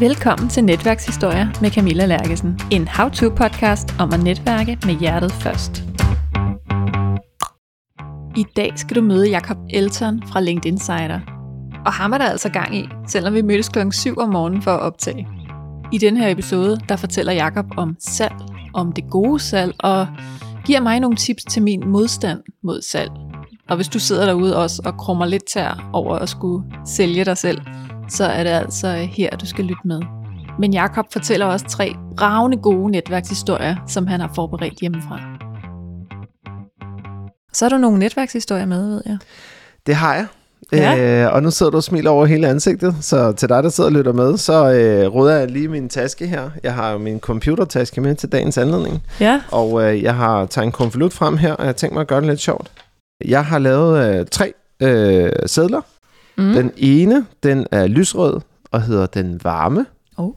Velkommen til Netværkshistorier med Camilla Lærkesen. En how-to-podcast om at netværke med hjertet først. I dag skal du møde Jakob Elton fra LinkedIn Insider. Og ham er der altså gang i, selvom vi mødtes kl. 7 om morgenen for at optage. I den her episode, der fortæller Jakob om salg, om det gode salg, og giver mig nogle tips til min modstand mod salg. Og hvis du sidder derude også og krummer lidt tær over at skulle sælge dig selv, så er det altså her, du skal lytte med. Men Jakob fortæller også 3 bravende gode netværkshistorier, som han har forberedt hjemmefra. Så er der nogle netværkshistorier med, ved jeg. Det har jeg. Ja. Og nu sidder du og smiler over hele ansigtet, så til dig, der sidder og lytter med, så råder jeg lige min taske her. Jeg har jo min computertaske med til dagens anledning. Ja. Og jeg har taget en konvolut frem her, og jeg tænkte mig at gøre det lidt sjovt. Jeg har lavet 3 sedler. Mm. Den ene, den er lysrød og hedder den varme. Oh.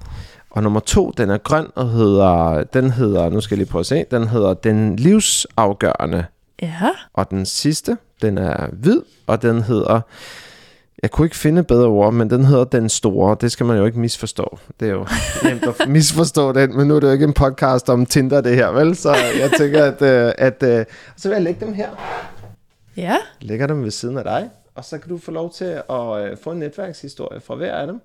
Og nummer 2, den er grøn og hedder, nu skal jeg lige prøve at se, den hedder den livsafgørende. Ja. Og den sidste, den er hvid, og den hedder, jeg kunne ikke finde bedre ord, men den hedder den store. Det skal man jo ikke misforstå. Det er jo nemt at misforstå den, men nu er det jo ikke en podcast om Tinder det her, vel? Så jeg tænker, at så vil jeg lægge dem her. Ja. Lægger dem ved siden af dig. Og så kan du få lov til at få en netværkshistorie fra hver af dem.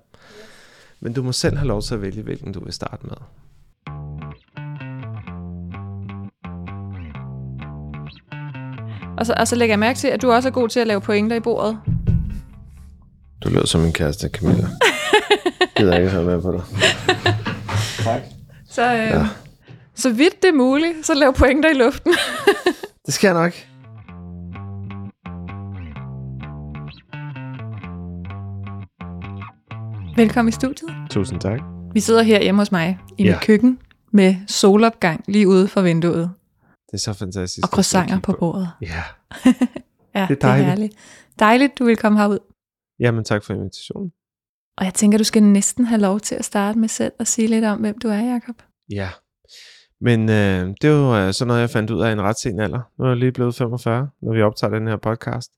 Men du må selv have lov til at vælge, hvilken du vil starte med. Og så lægger jeg mærke til, at du også er god til at lave pointer i bordet. Du lød som en kæreste, Camilla. Gider jeg ikke høre med på dig. Tak. Så vidt det er muligt, så lav pointer i luften. Det skal jeg nok. Velkommen i studiet. Tusind tak. Vi sidder her hjemme hos mig i mit køkken med solopgang lige ude for vinduet. Det er så fantastisk. Og croissanter på bordet. Ja. Ja, det er herligt. Dejligt, du vil komme herud. Jamen tak for invitationen. Og jeg tænker, du skal næsten have lov til at starte med selv og sige lidt om, hvem du er, Jakob. Ja, men det var jo sådan noget, jeg fandt ud af i en ret sen alder. Nu er jeg lige blevet 45, når vi optager den her podcast.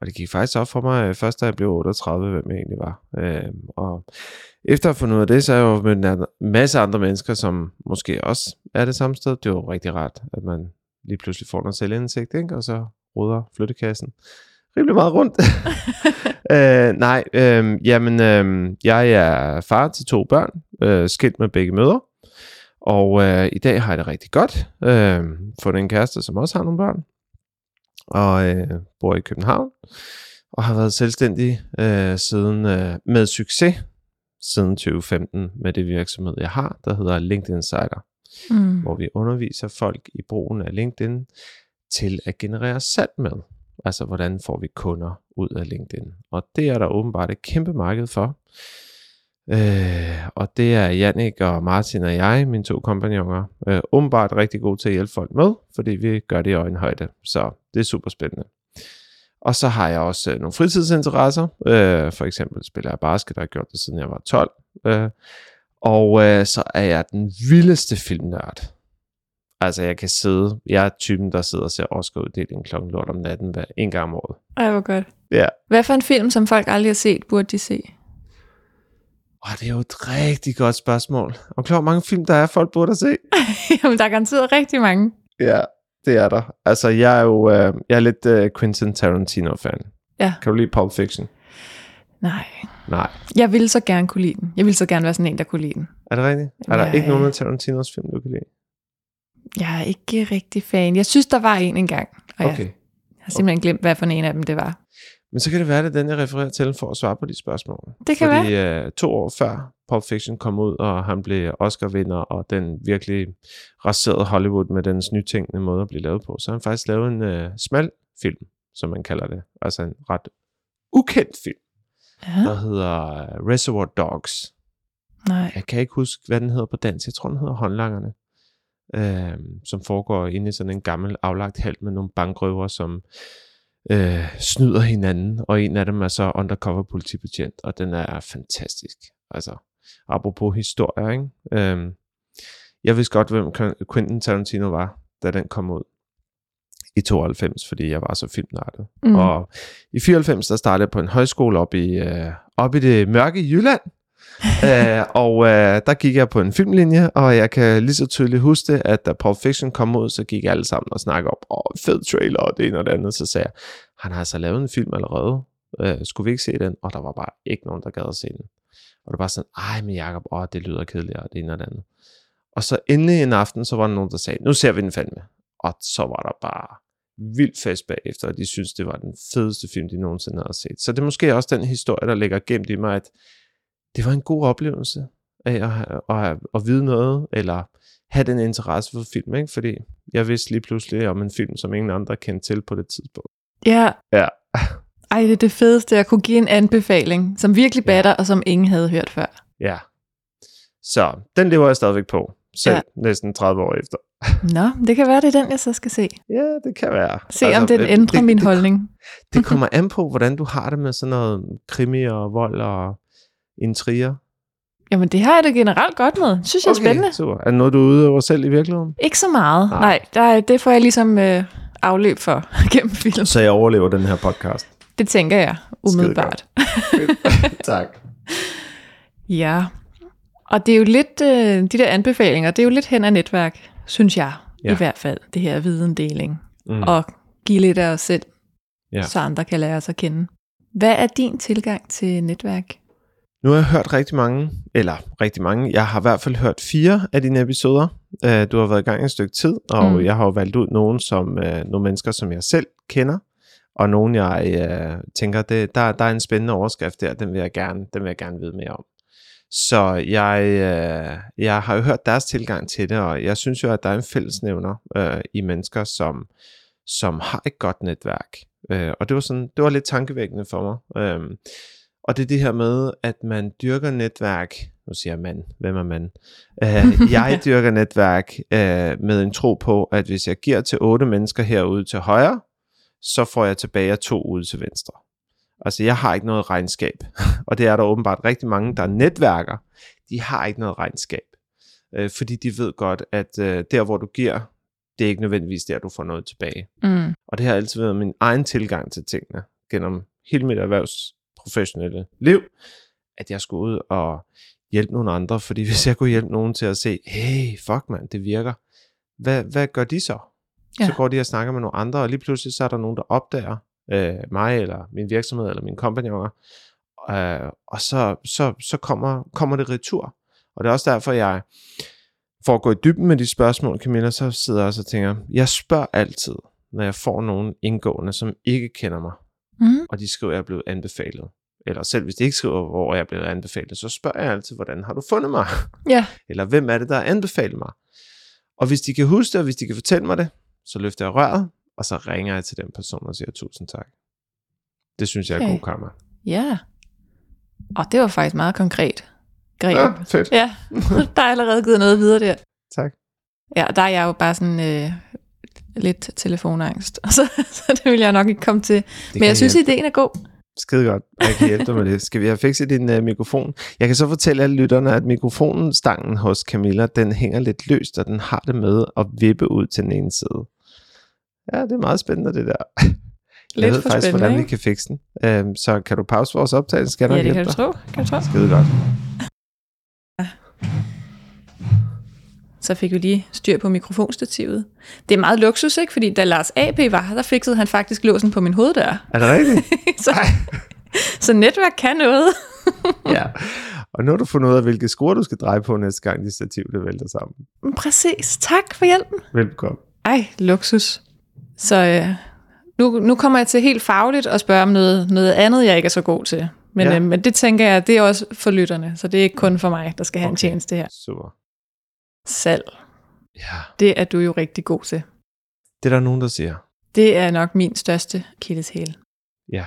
Og det gik faktisk op for mig, først da jeg blev 38, hvem jeg egentlig var. Og efter at have fundet ud af det, så har jeg jo mødt en masse andre mennesker, som måske også er det samme sted. Det er jo rigtig rart, at man lige pludselig får noget selvindsigt, ikke? Og så ruder flyttekassen rimelig meget rundt. Jeg er far til 2 børn, skilt med begge mødre. Og i dag har jeg det rigtig godt. Fundet en kæreste, som også har nogle børn. Og bor i København, og har været selvstændig siden med succes siden 2015 med det virksomhed, jeg har, der hedder LinkedIn Insider, hvor vi underviser folk i brugen af LinkedIn til at generere salg med. Altså, hvordan får vi kunder ud af LinkedIn? Og det er der åbenbart et kæmpe marked for. Og det er Jannik og Martin og jeg, mine 2 kompagnoner, åbenbart rigtig gode til at hjælpe folk med, fordi vi gør det i øjenhøjde. Så det er super spændende. Og så har jeg også nogle fritidsinteresser. For eksempel spiller jeg basket, og har gjort det siden jeg var 12. Og så er jeg den vildeste filmnørd. Altså, jeg er typen, der sidder og ser Oscar-uddelingen klokken lort om natten en gang om året. Ej, hvor godt. Ja. Hvad for en film, som folk aldrig har set, burde de se? Det er jo et rigtig godt spørgsmål. Og klar, hvor mange film der er, folk burde se? Jamen, der er garanteret rigtig mange. Ja, det er der. Altså, jeg er jo lidt Quentin Tarantino-fan. Ja. Kan du lide Pulp Fiction? Nej. Jeg ville så gerne kunne lide den. Jeg ville så gerne være sådan en, der kunne lide den. Er det rigtigt? Jamen, er der ikke nogen af Tarantinos film, du kan lide? Jeg er ikke rigtig fan. Jeg synes, der var en engang. Og okay. Jeg har simpelthen glemt, hvad for en af dem det var. Men så kan det være, det den, jeg refererer til, for at svare på de spørgsmål. Det kan være. Fordi 2 år før Pulp Fiction kom ud, og han blev Oscar-vinder, og den virkelig raserede Hollywood med dens nytænkende måde at blive lavet på, så har han faktisk lavet en smal film, som man kalder det. Altså en ret ukendt film, der hedder Reservoir Dogs. Nej. Jeg kan ikke huske, hvad den hedder på dansk. Jeg tror, den hedder Håndlangerne. Som foregår inde i sådan en gammel aflagt hal med nogle bankrøver, som snyder hinanden, og en af dem er så undercover politibetjent, og den er fantastisk. Altså, apropos historier, ikke? Jeg vidste godt, hvem Quentin Tarantino var, da den kom ud i 92, fordi jeg var så filmnørdet. Og i 94, der startede jeg på en højskole op i det mørke Jylland, Der gik jeg på en filmlinje, og jeg kan lige så tydeligt huske det, at da Pulp Fiction kom ud, så gik jeg alle sammen og snakkede op, fed trailer, og det ene og det andet, så sagde jeg, han har altså lavet en film allerede, skulle vi ikke se den? Og der var bare ikke nogen, der gad at se den. Og det var sådan, men Jakob, det lyder kedeligt, og det ene og det andet. Og så endelig en aften, så var der nogen, der sagde, nu ser vi den fandme. Og så var der bare vildt fest bagefter, og de synes, det var den fedeste film, de nogensinde havde set. Så det er måske også den historie, der ligger gemt i mig, at det var en god oplevelse at vide noget, eller have den interesse for film, ikke? Fordi jeg vidste lige pludselig om en film, som ingen andre kendte til på det tidspunkt. Ja. Ej, det er det fedeste, at kunne give en anbefaling, som virkelig batter, og som ingen havde hørt før. Ja. Så den lever jeg stadigvæk på, selv næsten 30 år efter. Nå, det kan være, det er den, jeg så skal se. Ja, det kan være. Se om den ændrer min holdning. Det kommer an på, hvordan du har det med sådan noget krimi og vold og intriger. Jamen, det har jeg det generelt godt med. Synes jeg er spændende. Super. Er det noget, du udøver selv i virkeligheden? Ikke så meget. Nej, det får jeg ligesom afløb for gennem film. Så jeg overlever den her podcast? Det tænker jeg, umiddelbart. Tak. Ja, og det er jo lidt, de der anbefalinger, det er jo lidt hen ad netværk, synes jeg, i hvert fald, det her videndeling, og give lidt af os selv, så andre kan lære os at kende. Hvad er din tilgang til netværk? Nu har jeg hørt rigtig mange, jeg har i hvert fald hørt 4 af dine episoder, du har været i gang et stykke tid, og jeg har jo valgt ud nogle mennesker, som jeg selv kender, og nogen jeg tænker, der er en spændende overskrift der, den vil jeg gerne vide mere om. Så jeg har jo hørt deres tilgang til det, og jeg synes jo, at der er en fællesnævner i mennesker, som har et godt netværk. Og det var lidt tankevækkende for mig. Og det er det her med, at man dyrker netværk. Nu siger man, hvem er man? Jeg dyrker netværk med en tro på, at hvis jeg giver til 8 mennesker herude til højre, så får jeg tilbage 2 ude til venstre. Altså, jeg har ikke noget regnskab, og det er der åbenbart rigtig mange, der netværker, de har ikke noget regnskab, fordi de ved godt, at der, hvor du giver, det er ikke nødvendigvis der, du får noget tilbage. Mm. Og det har altid været min egen tilgang til tingene, gennem hele mit erhvervsprofessionelle liv, at jeg skulle ud og hjælpe nogle andre, fordi hvis jeg kunne hjælpe nogen til at se, hey, fuck mand, det virker, hvad gør de så? Ja. Så går de og snakker med nogle andre, og lige pludselig så er der nogen, der opdager, mig eller min virksomhed eller mine kompagnoner, og så kommer det retur. Og det er også derfor, jeg for at gå i dybden med de spørgsmål, Camilla, så sidder jeg også og tænker, jeg spørger altid, når jeg får nogen indgående, som ikke kender mig, og de skriver, at jeg er blevet anbefalet, eller selv hvis de ikke skriver, hvor jeg er blevet anbefalet, så spørger jeg altid, hvordan har du fundet mig? Yeah. Eller hvem er det, der har anbefalet mig? Og hvis de kan huske det, og hvis de kan fortælle mig det, så løfter jeg røret, og så ringer jeg til den person og siger 1000 tak. Det synes jeg er god karma. Ja. Og det var faktisk meget konkret. Greb. Ja, fedt. Ja, der er allerede givet noget videre der. Tak. Ja, der er jeg jo bare sådan lidt telefonangst, så det vil jeg nok ikke komme til. Men jeg synes, ideen er god. Skide godt. Jeg kan hjælpe dig med det. Skal vi have fikset din mikrofon? Jeg kan så fortælle alle lytterne, at mikrofonstangen hos Camilla, den hænger lidt løst, og den har det med at vippe ud til den ene side. Ja, det er meget spændende, det der. Jeg ved faktisk, hvordan vi kan fikse den. Så kan du pause vores optagelse? Skal det kan du tro. Skide godt. Så fik vi lige styr på mikrofonstativet. Det er meget luksus, ikke? Fordi da Lars AP var her, der fiksede han faktisk låsen på min hoveddør. Er det rigtigt? så netværk kan noget. Ja. Og nu har du fundet ud af, hvilke skruer du skal dreje på næste gang, de stativ det vælter sammen. Præcis. Tak for hjælpen. Velkommen. Ej, luksus. Så nu kommer jeg til helt fagligt at spørge om noget andet, jeg ikke er så god til. Men, men det tænker jeg, det er også for lytterne, så det er ikke kun for mig, der skal have en tjeneste her. Super. Salg. Ja. Det er du jo rigtig god til. Det er der nogen, der siger. Det er nok min største akilleshæl. Ja.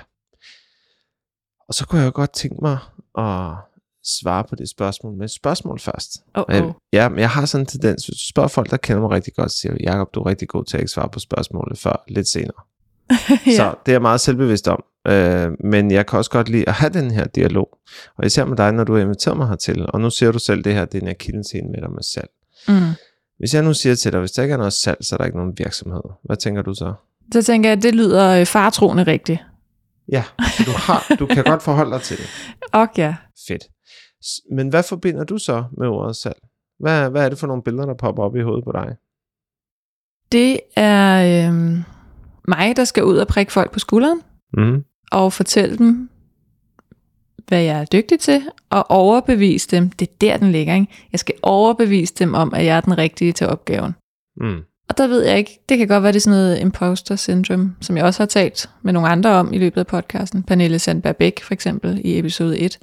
Og så kunne jeg jo godt tænke mig at svare på det spørgsmål med et spørgsmål først. Men jeg har sådan en tendens, hvis du spørger folk, der kender mig rigtig godt, så siger jeg, Jakob, du er rigtig god til at ikke svare på spørgsmålet før lidt senere. Så det er jeg meget selvbevidst om. Men jeg kan også godt lide at have den her dialog. Og især med dig, når du har inviteret mig hertil. Og nu ser du selv det her, det er en akilleshæl med dig med salg. Mm. Hvis jeg nu siger til dig, hvis der ikke er noget salg, så er der ikke nogen virksomhed. Hvad tænker du så? Så tænker jeg, det lyder faretroende rigtigt. Ja, så du kan godt forholde dig til det. Okay. Fedt. Men hvad forbinder du så med ordet salg? Hvad er det for nogle billeder, der popper op i hovedet på dig? Det er mig, der skal ud og prikke folk på skulderen. Mm. Og fortælle dem, hvad jeg er dygtig til, og overbevise dem. Det er der, den ligger, ikke? Jeg skal overbevise dem om, at jeg er den rigtige til opgaven. Mm. Og der ved jeg ikke, det kan godt være, det er sådan noget imposter syndrome, som jeg også har talt med nogle andre om i løbet af podcasten. Pernille Sandberg-Bæk for eksempel i episode 1.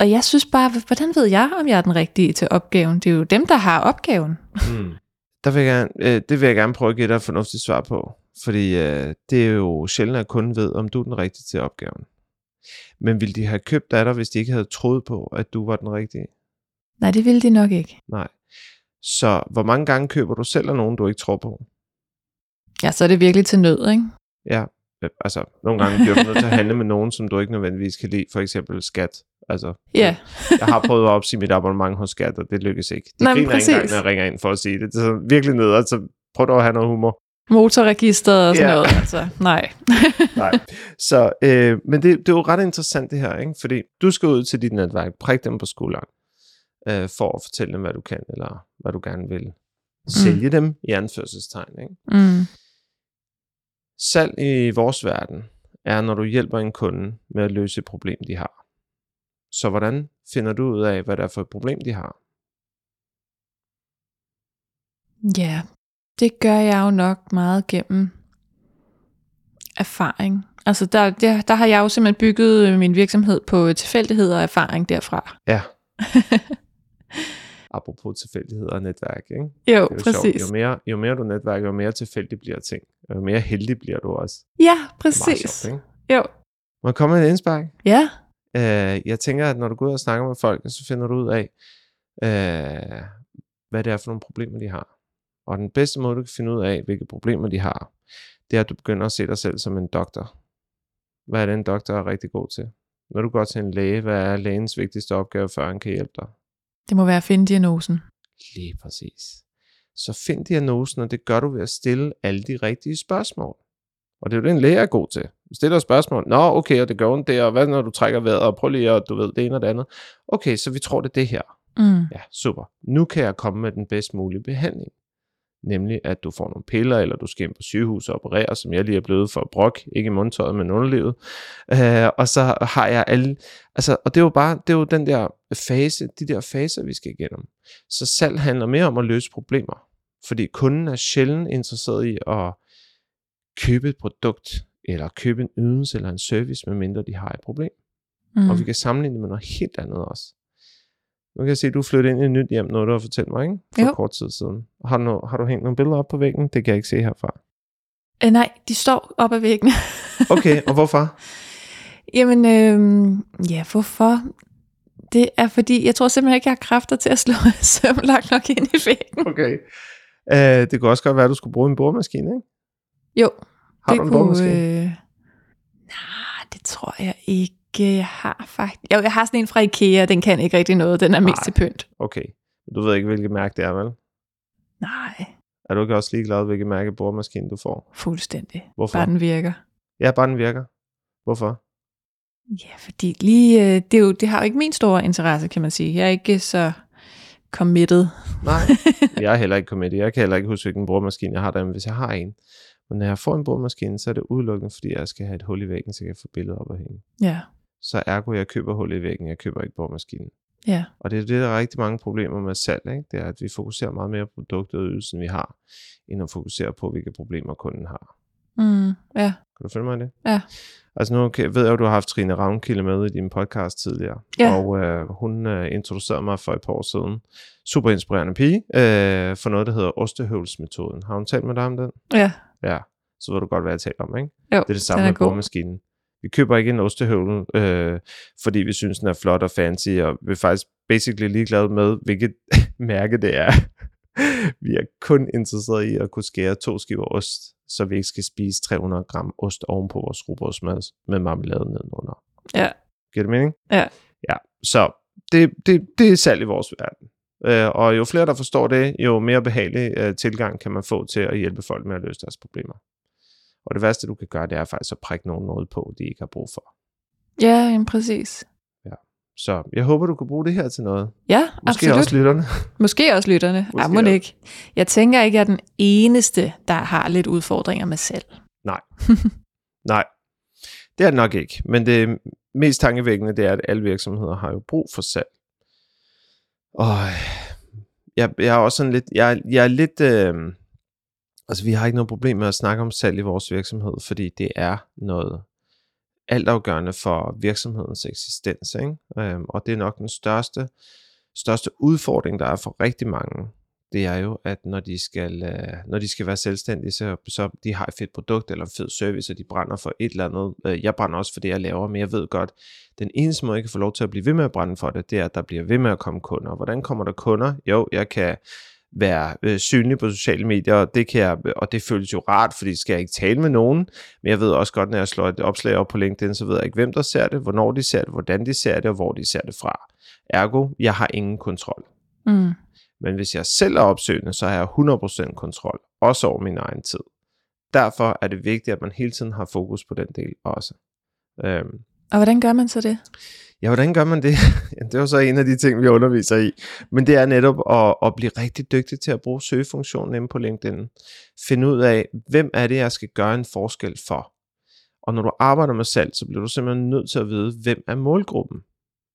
Og jeg synes bare, hvordan ved jeg, om jeg er den rigtige til opgaven? Det er jo dem, der har opgaven. Mm. Det vil jeg gerne prøve at give dig et fornuftigt svar på. Fordi det er jo sjældent, at kunden ved, om du er den rigtige til opgaven. Men ville de have købt af dig, hvis de ikke havde troet på, at du var den rigtige? Nej, det ville de nok ikke. Nej. Så hvor mange gange køber du selv af nogen, du ikke tror på? Ja, så er det virkelig til nød, ikke? Ja, altså nogle gange bliver du nødt til at handle med nogen, som du ikke nødvendigvis kan lide. For eksempel skat. Altså, yeah. Jeg har prøvet at opsige mit abonnement hos skat, og det lykkes ikke. De griner ikke engang, når jeg ringer ind for at sige det. Det er virkelig nedad, så prøv dog at have noget humor. Motorregisteret og sådan noget, altså. Nej. Nej. Så, men det er jo ret interessant det her, ikke? Fordi du skal ud til dit netværk, prik dem på skulderen, for at fortælle dem, hvad du kan, eller hvad du gerne vil. Sælge dem i anførselstegn, ikke? Mm. Salg i vores verden er, når du hjælper en kunde med at løse et problem, de har. Så hvordan finder du ud af, hvad det er for et problem, de har? Ja, det gør jeg jo nok meget gennem erfaring. Altså der har jeg jo simpelthen bygget min virksomhed på tilfældighed og erfaring derfra. Ja. Apropos tilfældighed og netværk, ikke? Jo, præcis. Jo mere du netværker, jo mere tilfældig bliver ting. Jo mere heldig bliver du også. Ja, præcis. Sjovt, jo. Må jeg komme med et indspark? Ja. Jeg tænker, at når du går ud og snakker med folk, så finder du ud af, hvad det er for nogle problemer, de har. Og den bedste måde, du kan finde ud af, hvilke problemer de har, det er, at du begynder at se dig selv som en doktor. Hvad er det, en doktor er rigtig god til? Når du går til en læge, hvad er lægens vigtigste opgave, før han kan hjælpe dig? Det må være at finde diagnosen. Lige præcis. Så find diagnosen, og det gør du ved at stille alle de rigtige spørgsmål. Og det er jo det, en læge er god til. Stiller spørgsmål. Nå, okay, og det gør hun der, og hvad når du trækker vejret, og prøv lige, og du ved det ene og det andet. Okay, så vi tror, det er det her. Mm. Ja, super. Nu kan jeg komme med den bedst mulige behandling. Nemlig, at du får nogle piller, eller du skal ind på sygehus og operere, som jeg lige er blevet for brok. Ikke i mundtøjet, men underlivet. Og så har jeg alle... Altså, og det er jo bare det er jo den der fase, de der faser, vi skal igennem. Så salg handler mere om at løse problemer. Fordi kunden er sjældent interesseret i at købe et produkt, eller købe en ydelse eller en service, medmindre de har et problem. Mm. Og vi kan sammenligne det med noget helt andet også. Nu kan jeg se, at du flytter ind i et nyt hjem, noget du har fortalt mig, ikke? For kort tid siden. Har du hængt nogle billeder op på væggen? Det kan jeg ikke se herfra. Nej, de står op ad væggen. Okay, og hvorfor? Jamen, ja, hvorfor? Det er fordi, jeg tror simpelthen ikke, jeg har kræfter til at slå sømlagt nok ind i væggen. Okay. Det kunne også godt være, at du skulle bruge en boremaskine, ikke? Jo. Har du en boremaskine? Nej, det tror jeg ikke. Jeg har faktisk... Jo, jeg har sådan en fra IKEA, den kan ikke rigtig noget, den er mest til pynt. Okay, du ved ikke, hvilket mærke det er, vel? Nej. Er du ikke også ligeglad, hvilket mærke boremaskinen du får? Fuldstændig. Hvorfor? Bare den virker. Ja, bare den virker. Hvorfor? Ja, fordi lige... Det har jo ikke min store interesse, kan man sige. Jeg er ikke så committed. Nej, jeg er heller ikke committed. Jeg kan heller ikke huske, hvilken boremaskine jeg har derhjemme, hvis jeg har en. Men når jeg får en boremaskine, så er det udelukkende, fordi jeg skal have et hul i væggen, så jeg kan få billedet op af hende. Ja. Så ergo, jeg køber hul i væggen, jeg køber ikke boremaskinen. Ja. Og det er det, der er rigtig mange problemer med salg, ikke? Det er, at vi fokuserer meget mere på produktet og ydelsen, vi har, end at fokusere på, hvilke problemer kunden har. Mm, ja. Kan du følge mig i det? Ja. Altså nu ved jeg, at du har haft Trine Ravnkilde med i din podcast tidligere. Ja. Og hun introducerede mig for et par år siden. Super inspirerende pige for noget, der hedder ostehøvelsmetoden. Har hun talt med dig om den? Ja. Ja, så ved du godt, hvad jeg taler om, ikke? Jo, det er det samme med boremaskinen. Vi køber ikke en ostehøvel, fordi vi synes, den er flot og fancy, og vi er faktisk basically ligeglade med, hvilket mærke det er. Vi er kun interesseret i at kunne skære 2 skiver ost, så vi ikke skal spise 300 gram ost oven på vores rugbrødsmad med marmelade nedenunder. Ja. Giver det mening? Ja. Ja, så det er salg i vores verden. Og jo flere, der forstår det, jo mere behagelig tilgang kan man få til at hjælpe folk med at løse deres problemer. Og det værste, du kan gøre, det er faktisk at prikke nogen noget på, de ikke har brug for. Ja, præcis. Ja. Så jeg håber, du kan bruge det her til noget. Ja, absolut. Måske også lytterne. Måske må det ikke. Jeg tænker ikke, at jeg er den eneste, der har lidt udfordringer med selv. Nej. Nej, det er det nok ikke. Men det mest tankevækkende, det er, at alle virksomheder har jo brug for salg. Og jeg er også sådan lidt... Jeg er lidt... Altså, vi har ikke noget problem med at snakke om salg i vores virksomhed, fordi det er noget altafgørende for virksomhedens eksistens, ikke? Og det er nok den største udfordring, der er for rigtig mange. Det er jo, at når de skal være selvstændige, så de har et fedt produkt eller en fed service, og de brænder for et eller andet. Jeg brænder også for det, jeg laver, men jeg ved godt, den eneste måde, jeg kan få lov til at blive ved med at brænde for det, det er, at der bliver ved med at komme kunder. Hvordan kommer der kunder? Jo, jeg kan være synlig på sociale medier, og det kan jeg, og det føles jo rart, fordi skal jeg ikke tale med nogen, men jeg ved også godt, når jeg slår et opslag op på LinkedIn, så ved jeg ikke, hvem der ser det, hvornår de ser det, hvordan de ser det, og hvor de ser det fra. Ergo, jeg har ingen kontrol. Mm. Men hvis jeg selv er opsøgende, så har jeg 100% kontrol, også over min egen tid. Derfor er det vigtigt, at man hele tiden har fokus på den del også. Og hvordan gør man så det? Ja, hvordan gør man det? Det er jo så en af de ting, vi underviser i. Men det er netop at blive rigtig dygtig til at bruge søgefunktionen inde på LinkedIn. Finde ud af, hvem er det, jeg skal gøre en forskel for? Og når du arbejder med salg, så bliver du simpelthen nødt til at vide, hvem er målgruppen?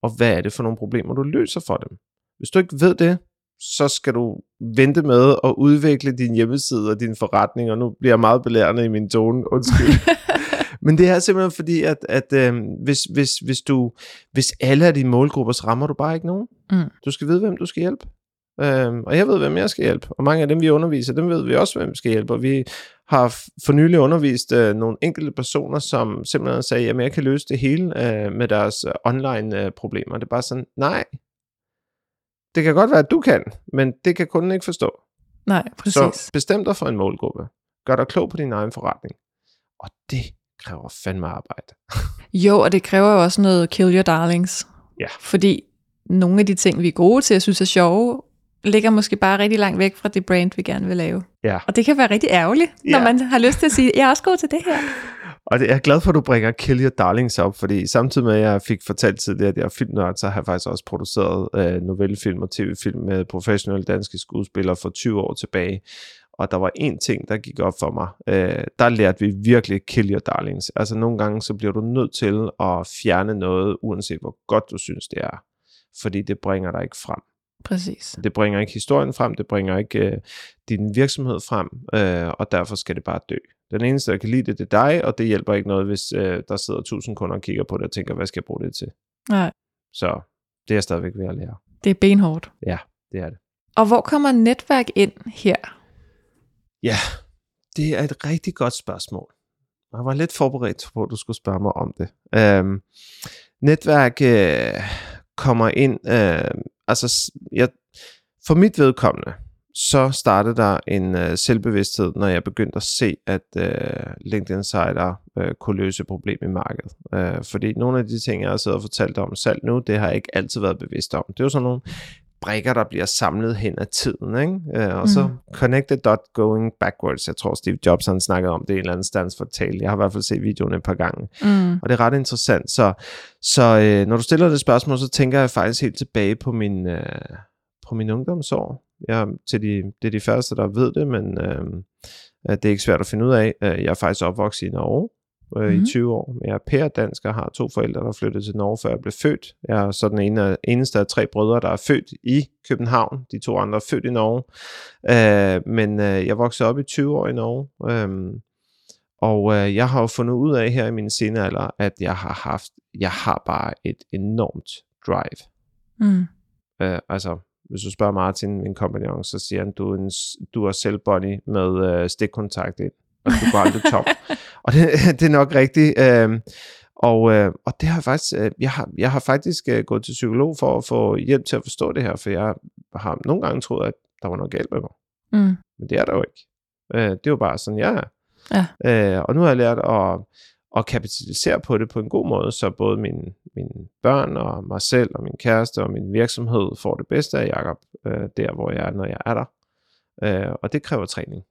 Og hvad er det for nogle problemer, du løser for dem? Hvis du ikke ved det, så skal du vente med at udvikle din hjemmeside og din forretning. Og nu bliver jeg meget belærende i min tone. Undskyld. Men det er simpelthen fordi, at hvis alle er dine målgrupper, så rammer du bare ikke nogen. Mm. Du skal vide, hvem du skal hjælpe. Og jeg ved, hvem jeg skal hjælpe. Og mange af dem, vi underviser, dem ved vi også, hvem vi skal hjælpe. Og vi har for nylig undervist nogle enkelte personer, som simpelthen sagde, jamen jeg kan løse det hele med deres online problemer. Det er bare sådan, nej. Det kan godt være, at du kan, men det kan kunden ikke forstå. Nej, præcis. Så bestem dig for en målgruppe. Gør dig klog på din egen forretning. Og det kræver fandme arbejde. Jo, og det kræver jo også noget kill your darlings. Ja. Fordi nogle af de ting, vi er gode til, jeg synes er sjove, ligger måske bare rigtig langt væk fra det brand, vi gerne vil lave. Ja. Og det kan være rigtig ærgerligt, når man har lyst til at sige, jeg er også god til det her. Og jeg er glad for, at du bringer Kill Your Darlings op, fordi samtidig med, at jeg fik fortalt tidligere, at jeg er filmnørd, så har jeg faktisk også produceret novellefilm og tv-film med professionelle danske skuespillere for 20 år tilbage. Og der var en ting, der gik op for mig. Der lærte vi virkelig kill your darlings. Altså nogle gange, så bliver du nødt til at fjerne noget, uanset hvor godt du synes, det er. Fordi det bringer dig ikke frem. Præcis. Det bringer ikke historien frem, det bringer ikke din virksomhed frem, og derfor skal det bare dø. Den eneste, der kan lide det, det er dig, og det hjælper ikke noget, hvis der sidder 1000 kunder og kigger på det og tænker, hvad skal jeg bruge det til? Nej. Så det er stadigvæk ved at lære. Det er benhårdt. Ja, det er det. Og hvor kommer netværk ind her? Ja, det er et rigtig godt spørgsmål. Jeg var lidt forberedt på, at du skulle spørge mig om det. Netværk kommer ind... for mit vedkommende, så startede der en selvbevidsthed, når jeg begyndte at se, at LinkedIn Insider kunne løse problem i markedet. Fordi nogle af de ting, jeg har siddet og fortalt om selv nu, det har jeg ikke altid været bevidst om. Det er jo sådan nogle brikker, der bliver samlet hen ad tiden, ikke? Og så connect the dot going backwards. Jeg tror, Steve Jobs han snakkede om det i en eller anden stands for tale. Jeg har i hvert fald set videoen et par gange. Og det er ret interessant. Så når du stiller det spørgsmål, så tænker jeg faktisk helt tilbage på min ungdomsår. Det er de første, der ved det, men det er ikke svært at finde ud af. Jeg er faktisk opvokset i Norge. I 20 år. Jeg er pæredansk og har 2 forældre, der flyttede til Norge, før jeg blev født. Jeg er så den eneste af 3 brødre, der er født i København. De 2 andre er født i Norge. Men jeg voksede op i 20 år i Norge. Jeg har jo fundet ud af her i mine senere alder, at jeg har bare et enormt drive. Hvis du spørger Martin, min kompagnon, så siger han, du er selvbunny med stikkontakt ind. Og du går aldrig tom. Og det er nok rigtigt. Og det har faktisk, jeg har faktisk gået til psykolog for at få hjælp til at forstå det her, for jeg har nogle gange troet, at der var noget galt med mig. Men det er der jo ikke. Det er jo bare sådan, jeg er. Ja. Og nu har jeg lært at kapitalisere på det på en god måde, så både mine børn og mig selv og min kæreste og min virksomhed får det bedste af Jakob, der hvor jeg er, når jeg er der. Og det kræver træning.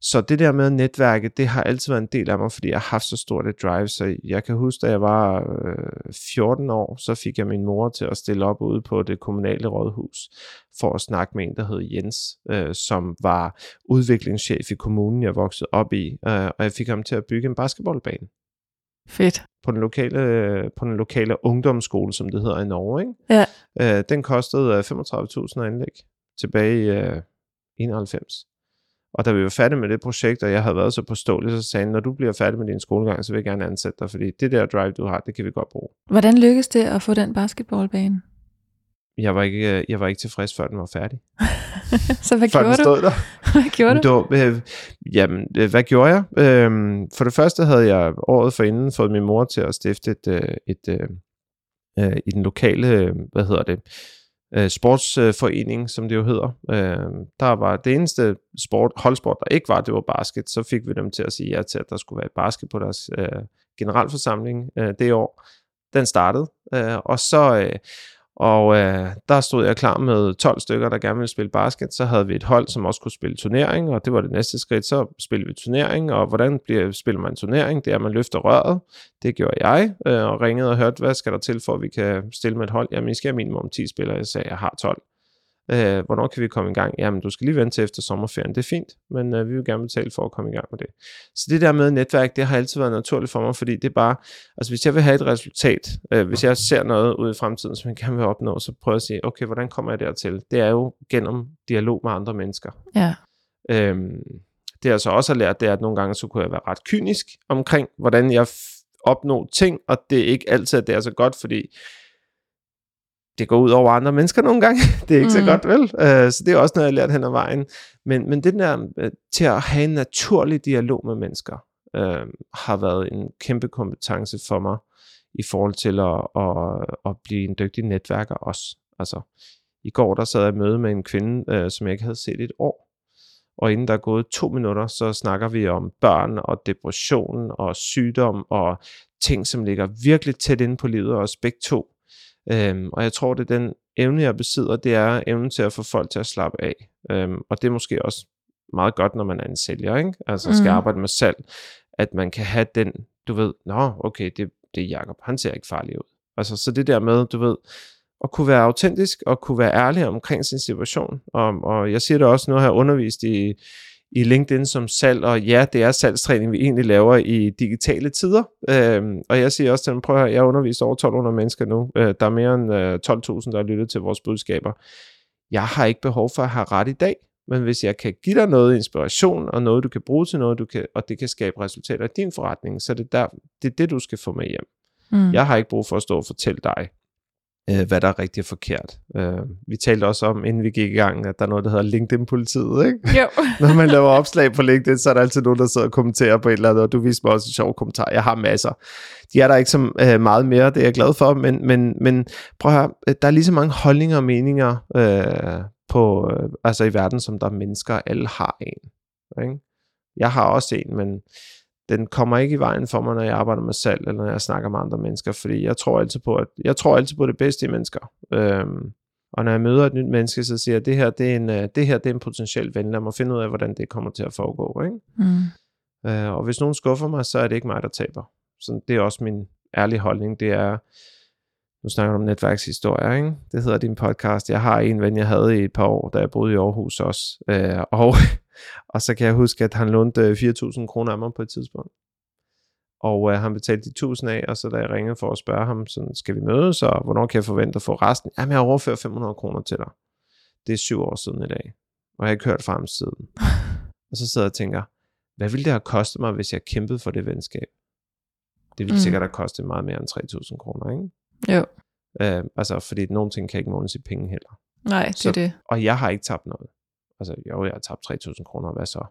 Så det der med netværket, det har altid været en del af mig, fordi jeg har haft så stort et drive. Så jeg kan huske, da jeg var 14 år, så fik jeg min mor til at stille op ude på det kommunale rådhus for at snakke med en, der hed Jens, som var udviklingschef i kommunen, jeg voksede op i. Og jeg fik ham til at bygge en basketballbane. Fedt. På den lokale ungdomsskole, som det hedder i Norge. Ikke? Ja. Den kostede 35.000 anlæg tilbage i 91. Og da vi var færdige med det projekt, og jeg havde været så påståelig, så sagde han, når du bliver færdig med din skolegang, så vil jeg gerne ansætte dig, fordi det der drive, du har, det kan vi godt bruge. Hvordan lykkedes det at få den basketballbane? Jeg var ikke tilfreds, før den var færdig. Så hvad gjorde du? Hvad gjorde du? Hvad gjorde jeg? For det første havde jeg året forinden fået min mor til at stifte et i den lokale, sportsforening, som det jo hedder. Der var det eneste holdsport, der ikke var, det var basket. Så fik vi dem til at sige ja til, at der skulle være basket på deres generalforsamling det år. Den startede. Og der stod jeg klar med 12 stykker, der gerne ville spille basket. Så havde vi et hold, som også kunne spille turnering, og det var det næste skridt. Så spillede vi turnering, og hvordan spiller man turnering? Det er, at man løfter røret. Det gjorde jeg, og ringede og hørte, hvad skal der til, for at vi kan stille med et hold? Jamen, I skal have minimum 10 spillere. Jeg sagde, jeg har 12. Hvornår kan vi komme i gang? Jamen, du skal lige vente til efter sommerferien. Det er fint, men vi vil gerne betale for at komme i gang med det. Så det der med netværk, det har altid været naturligt for mig, fordi det er bare, altså hvis jeg vil have et resultat, hvis jeg ser noget ude i fremtiden, som jeg gerne vil opnå, så prøver jeg at sige, okay, hvordan kommer jeg dertil? Det er jo gennem dialog med andre mennesker. Ja. Det jeg så også har lært, det er, at nogle gange så kunne jeg være ret kynisk omkring, hvordan jeg opnår ting, og det er ikke altid, at det er så godt, fordi det går ud over andre mennesker nogle gange. Det er ikke så godt, vel? Så det er også noget, jeg har lært hen ad vejen. Men det der til at have en naturlig dialog med mennesker, har været en kæmpe kompetence for mig, i forhold til at blive en dygtig netværker også. Altså, i går der sad jeg i møde med en kvinde, som jeg ikke havde set i et år. Og inden der er gået 2 minutter, så snakker vi om børn og depression og sygdom og ting, som ligger virkelig tæt inde på livet og aspekt 2. Og jeg tror, det er den evne, jeg besidder, det er evnen til at få folk til at slappe af. Og det er måske også meget godt, når man er en sælger, ikke? Altså skal arbejde med salg, at man kan have den, du ved, nå, okay, det er Jakob, han ser ikke farlig ud. Altså, så det der med, du ved, at kunne være autentisk, og kunne være ærlig omkring sin situation. Og jeg siger det også, nu har jeg undervist i LinkedIn som salg, og ja, det er salgstræning, vi egentlig laver i digitale tider. Og jeg siger også til dem, prøv at høre, jeg underviser over 1.200 mennesker nu. Der er mere end 12.000, der har lyttet til vores budskaber. Jeg har ikke behov for at have ret i dag, men hvis jeg kan give dig noget inspiration, og noget, du kan bruge til noget, og det kan skabe resultater i din forretning, så det er det, du skal få med hjem. Jeg har ikke brug for at stå og fortælle dig, hvad der er rigtigt og forkert. Vi talte også om, inden vi gik i gang, at der er noget, der hedder LinkedIn-politiet, ikke? Jo. Når man laver opslag på LinkedIn, så er der altid nogen, der sidder og kommenterer på et eller andet, og du viste mig også en sjov kommentar. Jeg har masser. De er der ikke så meget mere, det er jeg glad for, men prøv at høre, der er lige så mange holdninger og meninger i verden, som der er mennesker, alle har en. Ikke? Jeg har også en, men den kommer ikke i vejen for mig, når jeg arbejder med salg, eller når jeg snakker med andre mennesker, fordi jeg tror altid på det bedste i mennesker. Og når jeg møder et nyt menneske, så siger jeg, det her er en potentiel ven, lad mig finde ud af, hvordan det kommer til at foregå. Ikke? Og hvis nogen skuffer mig, så er det ikke mig, der taber. Så det er også min ærlige holdning, det er, nu snakker du om netværkshistorier, ikke? Det hedder din podcast. Jeg har en ven, jeg havde i et par år, da jeg boede i Aarhus også, og så kan jeg huske, at han lånte 4.000 kroner af mig på et tidspunkt. Og han betalte de 1.000 af, og så da jeg ringede for at spørge ham, sådan, skal vi mødes, og hvornår kan jeg forvente at få resten? Jamen, jeg overfører 500 kroner til dig. Det er 7 år siden i dag, og jeg har ikke hørt fra ham siden. Og så sidder jeg og tænker, hvad ville det have kostet mig, hvis jeg kæmpede for det venskab? Det ville sikkert have kostet meget mere end 3.000 kroner, ikke? Jo. Fordi nogle ting kan ikke måles i penge heller. Nej, det så, er det. Og jeg har ikke tabt noget. Altså, jo, jeg har tabt 3.000 kroner, hvad så?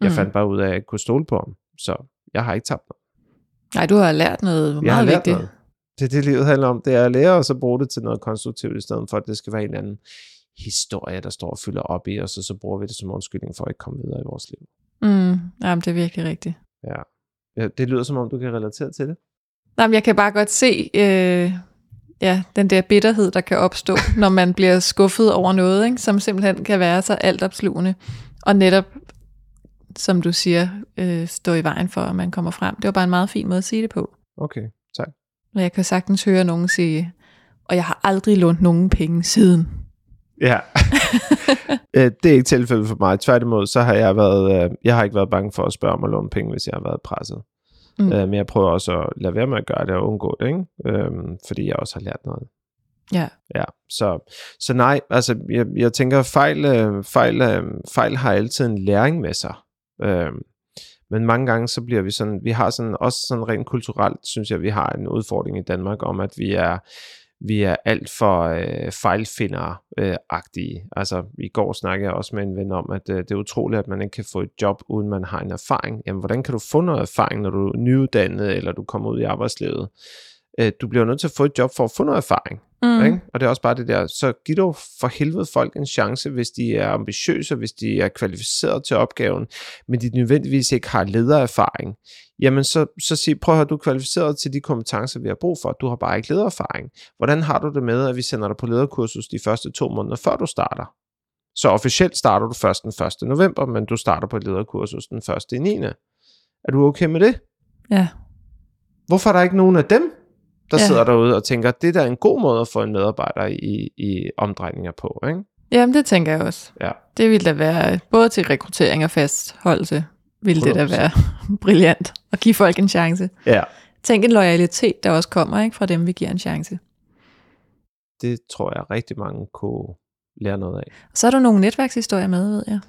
Jeg fandt bare ud af, at jeg ikke kunne stole på dem, så jeg har ikke tabt noget. Nej, du har lært noget meget vigtigt. Det livet handler om, det er at lære, og så bruge det til noget konstruktivt, i stedet for, at det skal være en eller anden historie, der står og fylder op i, og så bruger vi det som undskyldning for at ikke komme videre i vores liv. Jamen, det er virkelig rigtigt. Ja, det lyder som om, du kan relatere til det. Nej, men jeg kan bare godt se Ja, den der bitterhed, der kan opstå, når man bliver skuffet over noget, ikke? Som simpelthen kan være så altopslugende. Og netop, som du siger, stå i vejen for, at man kommer frem. Det var bare en meget fin måde at sige det på. Okay, tak. Og jeg kan sagtens høre nogen sige, og jeg har aldrig lånt nogen penge siden. Ja, det er ikke tilfældet for mig. Tværtimod, så har jeg ikke været bange for at spørge om at låne penge, hvis jeg har været presset. Mm. Men jeg prøver også at lade være med at gøre det og undgå det, ikke? Fordi jeg også har lært noget. Ja. Ja, så nej, altså jeg tænker, fejl har altid en læring med sig. Men mange gange så bliver vi sådan, vi har sådan også sådan rent kulturelt, synes jeg, vi har en udfordring i Danmark om, at vi er alt for fejlfinder-agtige. Altså, i går snakkede jeg også med en ven om, at det er utroligt, at man ikke kan få et job, uden man har en erfaring. Jamen, hvordan kan du få noget erfaring, når du er nyuddannet, eller du kommer ud i arbejdslivet? Du bliver nødt til at få et job for at få noget erfaring. Mm. Ikke? Og det er også bare det der. Så giv dog for helvede folk en chance, hvis de er ambitiøse, hvis de er kvalificeret til opgaven, men de nødvendigvis ikke har ledererfaring. Jamen så sig, prøv at høre, du er kvalificeret til de kompetencer, vi har brug for. Du har bare ikke ledererfaring. Hvordan har du det med, at vi sender dig på lederkursus de første 2 måneder, før du starter? Så officielt starter du først den 1. november, men du starter på lederkursus den 1. i 9. Er du okay med det? Ja. Hvorfor er der ikke nogen af dem, der sidder derude og tænker, det der er en god måde at få en medarbejder i omdrejninger på, ikke? Jamen, det tænker jeg også. Ja. Det ville da være, både til rekruttering og fastholdelse, ville 100%. Det da være brilliant at give folk en chance. Ja. Tænk en loyalitet, der også kommer, ikke, fra dem, vi giver en chance. Det tror jeg rigtig mange kunne lære noget af. Så er der nogle netværkshistorier med, ved jeg.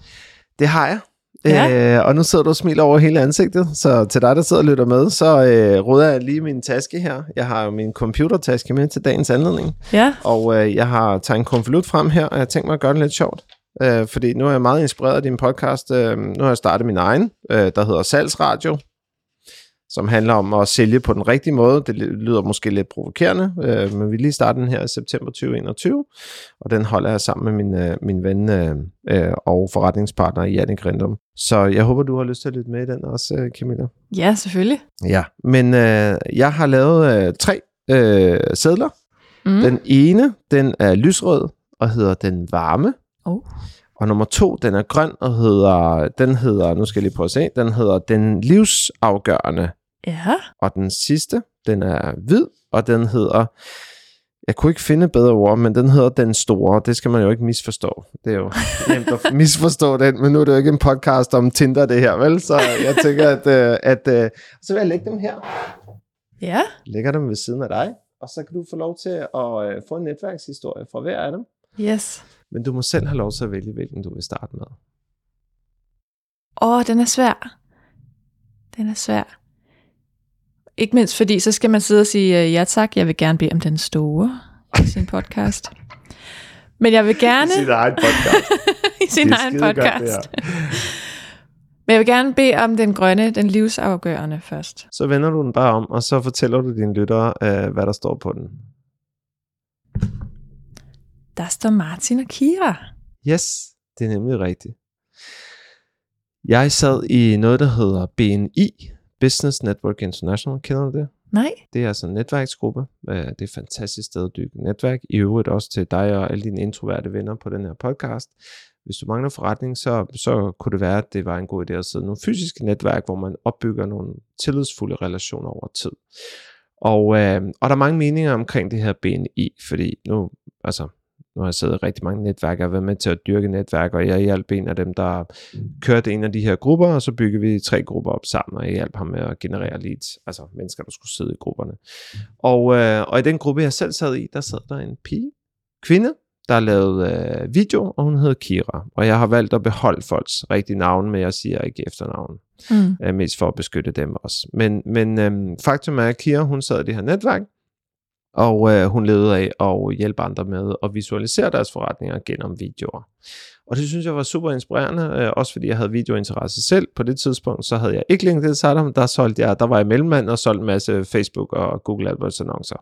Det har jeg. Ja. Og nu sidder du og smiler over hele ansigtet, så til dig, der sidder og lytter med, så råder jeg lige min taske her. Jeg har jo min computertaske med til dagens anledning, ja. Og jeg har taget en konvolut frem her, og jeg tænkte mig at gøre det lidt sjovt, fordi nu er jeg meget inspireret af din podcast. Nu har jeg startet min egen, der hedder Salgsradio, som handler om at sælge på den rigtige måde. Det lyder måske lidt provokerende, men vi lige startede den her i september 2021, og den holder jeg sammen med min ven og forretningspartner Janik Rindum. Så jeg håber, du har lyst til at lytte med i den også, Camilla. Ja, selvfølgelig. Ja, men jeg har lavet 3 sedler. Mm. Den ene, den er lysrød og hedder Den Varme. Oh. Og nummer 2, den er grøn og hedder, nu skal jeg lige prøve at se, den hedder Den Livsafgørende. Ja. Og den sidste, den er hvid, og den hedder, jeg kunne ikke finde bedre ord, men den hedder Den Store. Det skal man jo ikke misforstå. Det er jo nemt at misforstå den, men nu er det jo ikke en podcast om Tinder, det her, vel? Så jeg tænker, at så vil jeg lægge dem her. Ja. Lægger dem ved siden af dig, og så kan du få lov til at få en netværkshistorie fra hver af dem. Yes. Men du må selv have lov til at vælge, hvilken du vil starte med. Den er svær. Den er svær. Ikke mindst fordi, så skal man sidde og sige, ja tak, jeg vil gerne bede om Den Store i sin podcast. Men jeg vil gerne... I sin egen podcast. I sin egen podcast. Men jeg vil gerne bede om Den Grønne, Den Livsafgørende først. Så vender du den bare om, og så fortæller du dine lyttere, hvad der står på den. Der står Martin og Kira. Yes, det er nemlig rigtigt. Jeg sad i noget, der hedder BNI, Business Network International. Kender du det? Nej. Det er altså en netværksgruppe. Det er et fantastisk sted at dykke netværk. I øvrigt også til dig og alle dine introverte venner på den her podcast. Hvis du mangler forretning, så kunne det være, at det var en god idé at sidde i nogle fysiske netværk, hvor man opbygger nogle tillidsfulde relationer over tid. Og der er mange meninger omkring det her BNI, fordi nu har jeg siddet i rigtig mange netværk og været med til at dyrke netværk, og jeg hjalp en af dem, der kørte en af de her grupper, og så byggede vi 3 grupper op sammen, og jeg hjalp ham med at generere leads, altså mennesker, der skulle sidde i grupperne. Og i den gruppe, jeg selv sad i, der sad der en kvinde, der lavede video, og hun hedder Kira. Og jeg har valgt at beholde folks rigtige navne, men jeg siger ikke efternavn. Mest for at beskytte dem også. Men faktum er, at Kira, hun sad i det her netværk, og hun leder af og hjælper andre med at visualisere deres forretninger gennem videoer. Og det synes jeg var super inspirerende, også fordi jeg havde videointeresse selv. På det tidspunkt, så havde jeg ikke LinkedIn Startup, der var jeg mellemmand og solgte en masse Facebook og Google AdWords annoncer.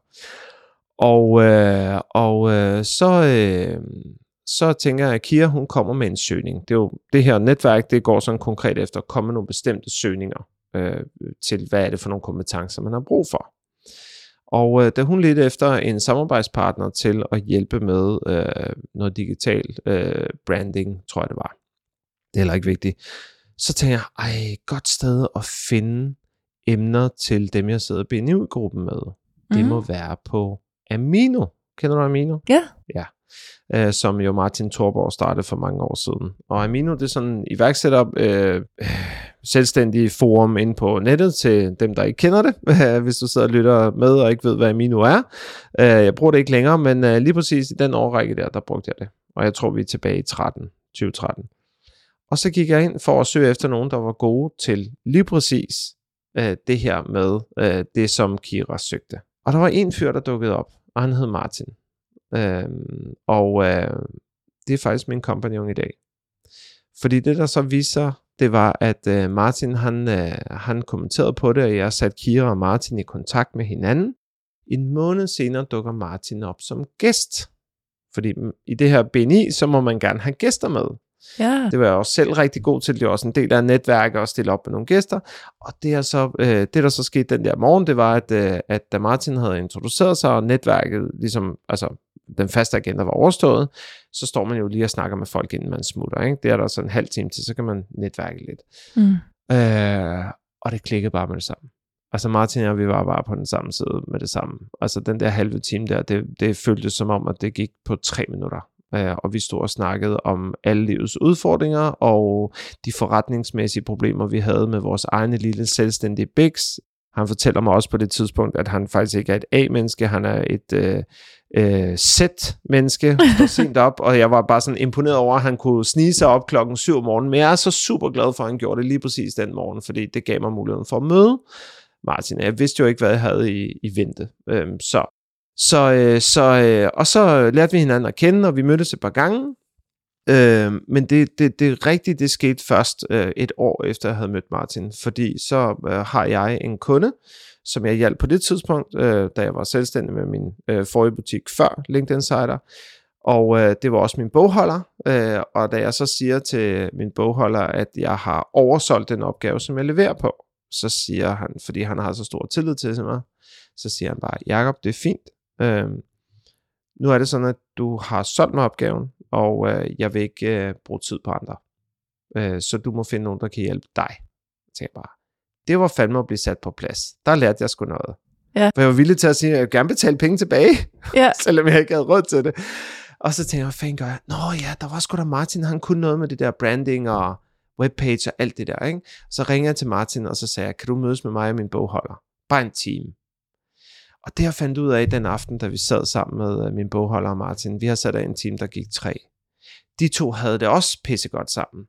Så tænker jeg, at Kira, hun kommer med en søgning. Det er jo det her netværk, det går sådan konkret efter at komme med nogle bestemte søgninger til, hvad er det for nogle kompetencer, man har brug for. Og da hun ledte efter en samarbejdspartner til at hjælpe med noget digital branding, tror jeg det var. Det er heller ikke vigtigt. Så tænkte jeg, godt sted at finde emner til dem, jeg sidder og BNU-gruppen med. Det må være på Amino. Kender du Amino? Ja. Som jo Martin Thorborg startede for mange år siden. Og Amino, det er sådan iværksætter selvstændige forum inde på nettet til dem, der ikke kender det, hvis du sidder og lytter med og ikke ved, hvad Amino er. Jeg bruger det ikke længere, men lige præcis i den årrække der brugte jeg det. Og jeg tror, vi er tilbage i 2013. Og så gik jeg ind for at søge efter nogen, der var gode til lige præcis det her med det, som Kira søgte. Og der var en fyr, der dukkede op, og han hed Martin. Det er faktisk min kompagnon i dag. Fordi det, der så viser, det var, at Martin han kommenterede på det, og jeg satte Kira og Martin i kontakt med hinanden. En måned senere dukker Martin op som gæst. Fordi i det her BNI, så må man gerne have gæster med. Ja. Det var jeg også selv rigtig god til. Det var også en del af netværket at stille op med nogle gæster. Og det der så skete den der morgen, det var, at da Martin havde introduceret sig, og netværket, ligesom, altså den faste agenda var overstået, så står man jo lige og snakker med folk, inden man smutter. Ikke? Det er der så en halv time til, så kan man netværke lidt. Og det klikkede bare med det samme. Altså Martin og jeg, vi var bare på den samme side med det samme. Altså den der halve time der, det føltes som om, at det gik på 3 minutter. Og vi stod og snakkede om alle livets udfordringer og de forretningsmæssige problemer, vi havde med vores egne lille selvstændige biks. Han fortæller mig også på det tidspunkt, at han faktisk ikke er et A-menneske, han er et Z-menneske, stod sent op, og jeg var bare sådan imponeret over, at han kunne snige sig op 7:00 om morgenen, men jeg er så super glad for, at han gjorde det lige præcis den morgen, fordi det gav mig muligheden for at møde Martin. Jeg vidste jo ikke, hvad jeg havde i vente. Og så lærte vi hinanden at kende, og vi mødtes et par gange. Men det skete først et år efter, jeg havde mødt Martin. Fordi så har jeg en kunde, som jeg hjalp på det tidspunkt, da jeg var selvstændig med min forrige butik før LinkedIn Insider. Og det var også min bogholder. Og da jeg så siger til min bogholder, at jeg har oversolgt den opgave, som jeg leverer på, så siger han, fordi han har så stor tillid til mig, så siger han bare, Jakob, det er fint. Nu er det sådan, at du har solgt mig opgaven, og jeg vil ikke bruge tid på andre. Så du må finde nogen, der kan hjælpe dig. Jeg bare, det var fandme at blive sat på plads. Der lærte jeg sgu noget. Ja. For jeg var villig til at sige, at jeg gerne betale penge tilbage, selvom jeg ikke havde råd til det. Og så tænkte jeg, hvad fanden gør jeg? Nå ja, der var sgu da Martin, han kunne noget med det der branding og webpage og alt det der. Ikke? Så ringede jeg til Martin, og så sagde jeg, kan du mødes med mig og min bogholder? Bare en time. Og det jeg fandt ud af den aften, da vi sad sammen med min bogholder og Martin, vi har sat af en time, der gik 3. De to havde det også pissegodt sammen.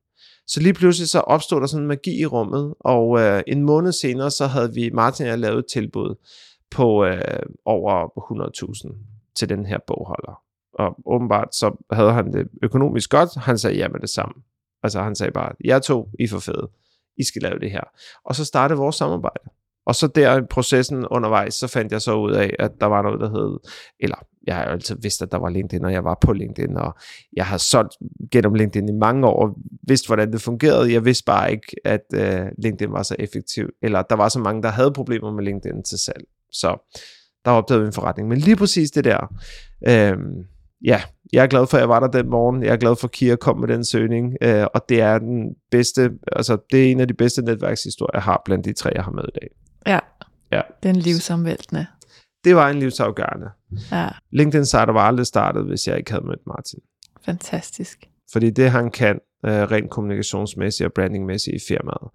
Så lige pludselig så opstod der sådan en magi i rummet, og en måned senere, så havde vi Martin og jeg lavet et tilbud på over 100.000 til den her bogholder. Og åbenbart så havde han det økonomisk godt, han sagde ja med det samme. Altså han sagde bare, jeg to, I for fede, I skal lave det her. Og så startede vores samarbejde. Og så der i processen undervejs, så fandt jeg så ud af, at der var noget, der hed, eller jeg har jo altid vidst, at der var LinkedIn, og jeg var på LinkedIn, og jeg har solgt gennem LinkedIn i mange år, og vidste, hvordan det fungerede. Jeg vidste bare ikke, at LinkedIn var så effektiv, eller der var så mange, der havde problemer med LinkedIn til salg. Så der opdagede vi en forretning. Men lige præcis det der, jeg er glad for, at jeg var der den morgen. Jeg er glad for, at Kira kom med den søgning. Og det er den bedste, altså det er en af de bedste netværkshistorier, jeg har blandt de 3, jeg har med i dag. Ja. Det er en livsomvæltende. Det var en livsafgørende. Ja. LinkedIn Insider var aldrig startet, hvis jeg ikke havde mødt Martin. Fantastisk. Fordi det, han kan, rent kommunikationsmæssigt og brandingmæssigt i firmaet,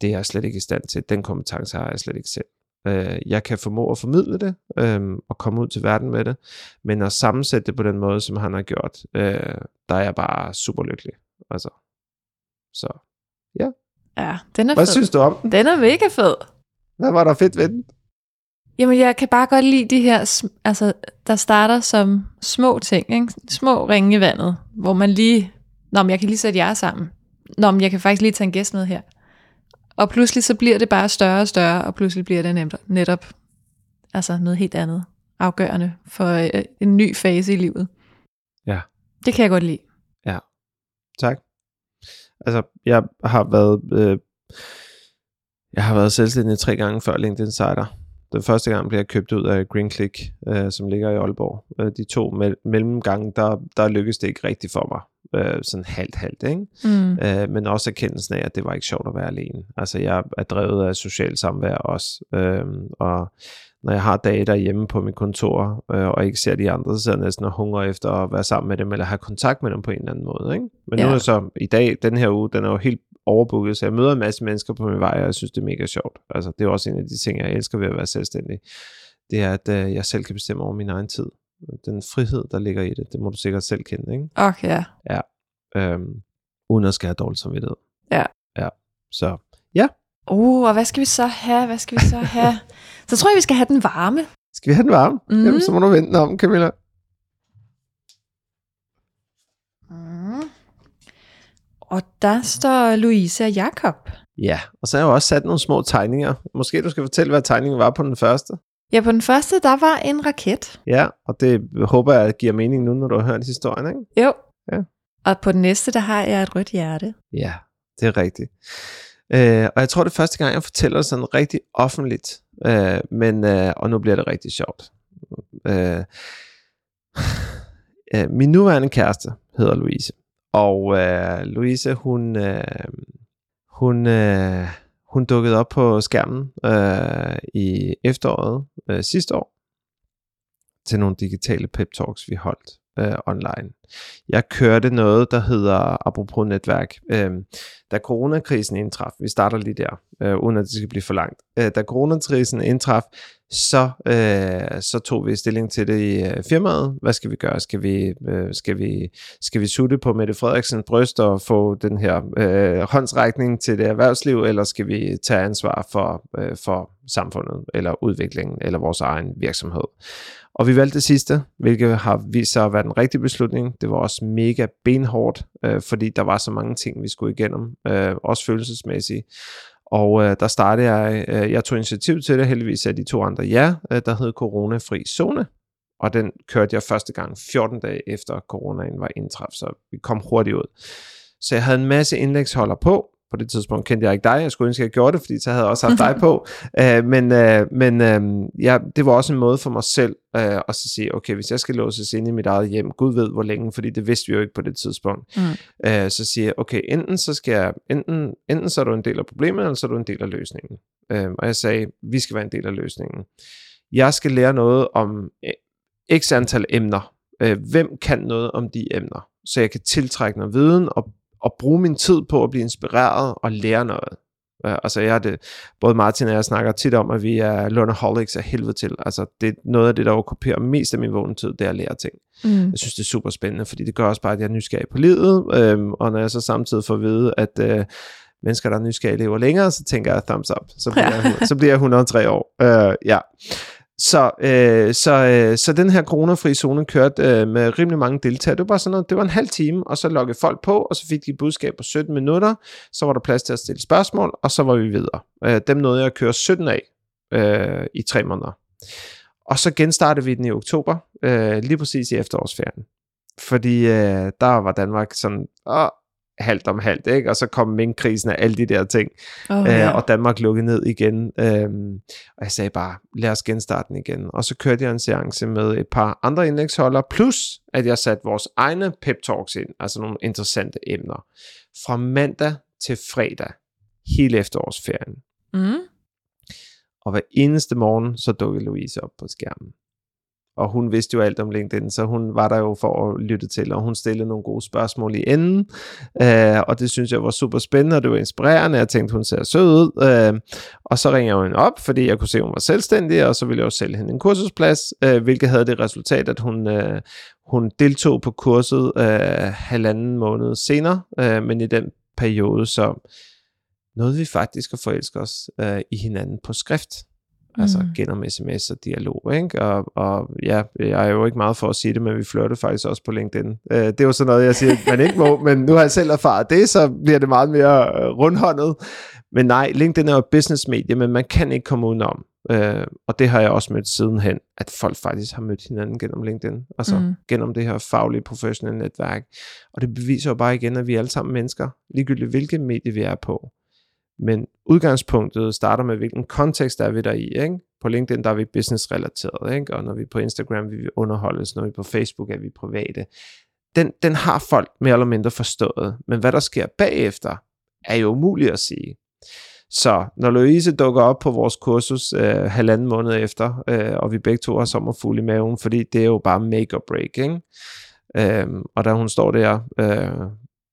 det er jeg slet ikke i stand til. Den kompetence har jeg slet ikke selv. Jeg kan formå at formidle det, og komme ud til verden med det, men at sammensætte det på den måde, som han har gjort, der er jeg bare super lykkelig. Altså. Så, ja. Ja, den er fed. Hvad synes du om den? Den er mega fed. Hvad var der fedt ved den? Jamen, jeg kan bare godt lide de her, altså, der starter som små ting, ikke? Små ringe i vandet, hvor man lige, jeg kan lige sætte jer sammen. Jeg kan faktisk lige tage en gæst med her. Og pludselig så bliver det bare større og større, og pludselig bliver det netop altså noget helt andet, afgørende for en ny fase i livet. Ja. Det kan jeg godt lide. Ja. Tak. Altså, jeg har været selvstændig 3 gange før LinkedIn Insider. Den første gang blev jeg købt ud af Green Click, som ligger i Aalborg. De to mellemgange, der lykkedes det ikke rigtigt for mig. Sådan halvt, ikke? Mm. Men også erkendelsen af, at det var ikke sjovt at være alene. Altså, jeg er drevet af socialt samvær også. Og når jeg har dage derhjemme på mit kontor, og ikke ser de andre, så sidder jeg næsten og hungrer efter at være sammen med dem, eller have kontakt med dem på en eller anden måde, ikke? Men nu er så i dag, den her uge, den er jo helt overbooket, så jeg møder en masse mennesker på min vej, og jeg synes, det er mega sjovt. Altså, det er også en af de ting, jeg elsker ved at være selvstændig. Det er, at jeg selv kan bestemme over min egen tid. Den frihed, der ligger i det, det må du sikkert selv kende, ikke? Okay. Ja. Uden at skal have dårlig samvittighed. Ja. Ja. Så, ja. Og hvad skal vi så have? Så tror jeg, vi skal have den varme. Skal vi have den varme? Mm. Jamen, så må du vente om, Camilla. Mm. Og der står Louise og Jakob. Ja, og så har jeg jo også sat nogle små tegninger. Måske du skal fortælle, hvad tegningen var på den første. Ja, på den første, der var en raket. Ja, og det håber jeg giver mening nu, når du har hørt historien, ikke? Jo. Ja. Og på den næste, der har jeg et rødt hjerte. Ja, det er rigtigt. Og jeg tror, det er første gang, jeg fortæller sådan rigtig offentligt. Og nu bliver det rigtig sjovt. Min nuværende kæreste hedder Louise. Og Louise, hun dukkede op på skærmen i efteråret sidste år til nogle digitale pep-talks, vi holdt online. Jeg kørte noget, der hedder, apropos netværk, da coronakrisen indtraf, vi starter lige der, uden at det skal blive for langt, da coronakrisen indtraf, så tog vi stilling til det i firmaet. Hvad skal vi gøre? Skal vi sutte på Mette Frederiksens bryst og få den her håndsrækning til det erhvervsliv, eller skal vi tage ansvar for samfundet, eller udviklingen, eller vores egen virksomhed? Og vi valgte det sidste, hvilket har vist sig at være den rigtige beslutning. Det var også mega benhårdt, fordi der var så mange ting, vi skulle igennem, også følelsesmæssigt. Og der startede jeg tog initiativ til det, heldigvis af de to andre der hed Corona Fri Zone. Og den kørte jeg første gang 14 dage efter coronaen var indtræffet, så vi kom hurtigt ud. Så jeg havde en masse indlægsholder på. På det tidspunkt kendte jeg ikke dig. Jeg skulle ønske, at jeg gjorde det, fordi så havde jeg også haft dig på. Men det var også en måde for mig selv at så sige, okay, hvis jeg skal låses ind i mit eget hjem, Gud ved hvor længe, fordi det vidste vi jo ikke på det tidspunkt. Mm. Så siger jeg, okay, enten så er du en del af problemet, eller så er du en del af løsningen. Og jeg sagde, vi skal være en del af løsningen. Jeg skal lære noget om x antal emner. Hvem kan noget om de emner? Så jeg kan tiltrække noget viden og bruge min tid på at blive inspireret og lære noget. Altså både Martin og jeg snakker tit om, at vi er learnerholics af helvede til. Altså det er noget af det, der okkuperer mest af min vågne tid, det er at lære ting. Mm. Jeg synes, det er super spændende, fordi det gør også bare, at jeg er nysgerrig på livet. Og når jeg så samtidig får at vide, at mennesker, der er nysgerrige, lever længere, så tænker jeg thumbs up. Så bliver jeg 103 år. Ja. Så den her coronafri zone kørte med rimelig mange deltagere. Det var sådan noget, det var en halv time, og så loggede folk på, og så fik de et budskab på 17 minutter. Så var der plads til at stille spørgsmål, og så var vi videre. Dem nåede jeg at køre 17 af i 3 måneder. Og så genstartede vi den i oktober, lige præcis i efterårsferien. Fordi der var Danmark sådan... halvt om halvt, ikke? Og så kom minkkrisen og alle de der ting, og Danmark lukkede ned igen, og jeg sagde bare, lad os genstarte den igen, og så kørte jeg en seance med et par andre indlægsholdere, plus at jeg satte vores egne pep-talks ind, altså nogle interessante emner, fra mandag til fredag, hele efterårsferien. Mm. Og hver eneste morgen, så dukkede Louise op på skærmen. Og hun vidste jo alt om LinkedIn, så hun var der jo for at lytte til, og hun stillede nogle gode spørgsmål i enden, og det synes jeg var super spændende, og det var inspirerende, jeg tænkte, hun ser sød ud, og så ringer jeg hende op, fordi jeg kunne se, hun var selvstændig, og så ville jeg jo sælge hende en kursusplads, hvilket havde det resultat, at hun deltog på kurset 1,5 måned senere, men i den periode, så nåede vi faktisk at forelske os i hinanden på skrift. Altså gennem sms og dialog, ikke? Og ja, jeg er jo ikke meget for at sige det, men vi flirte faktisk også på LinkedIn. Det er jo sådan noget, jeg siger, man ikke må, men nu har jeg selv erfaret det, så bliver det meget mere rundhåndet. Men nej, LinkedIn er jo et businessmedie, men man kan ikke komme udenom. Og det har jeg også mødt sidenhen, at folk faktisk har mødt hinanden gennem LinkedIn, altså gennem det her faglige, professionelle netværk. Og det beviser jo bare igen, at vi er alle sammen mennesker, ligegyldigt hvilket medie vi er på. Men udgangspunktet starter med, hvilken kontekst er vi der i, ikke? på LinkedIn, der er vi business-relateret, ikke? Og når vi er på Instagram, vi underholdes, når vi er på Facebook, er vi private. Den har folk mere eller mindre forstået, men hvad der sker bagefter, er jo umuligt at sige. Så når Louise dukker op på vores kursus halvanden måned efter, og vi begge to har sommerfugl i maven, fordi det er jo bare make or break, ikke? Og da hun står der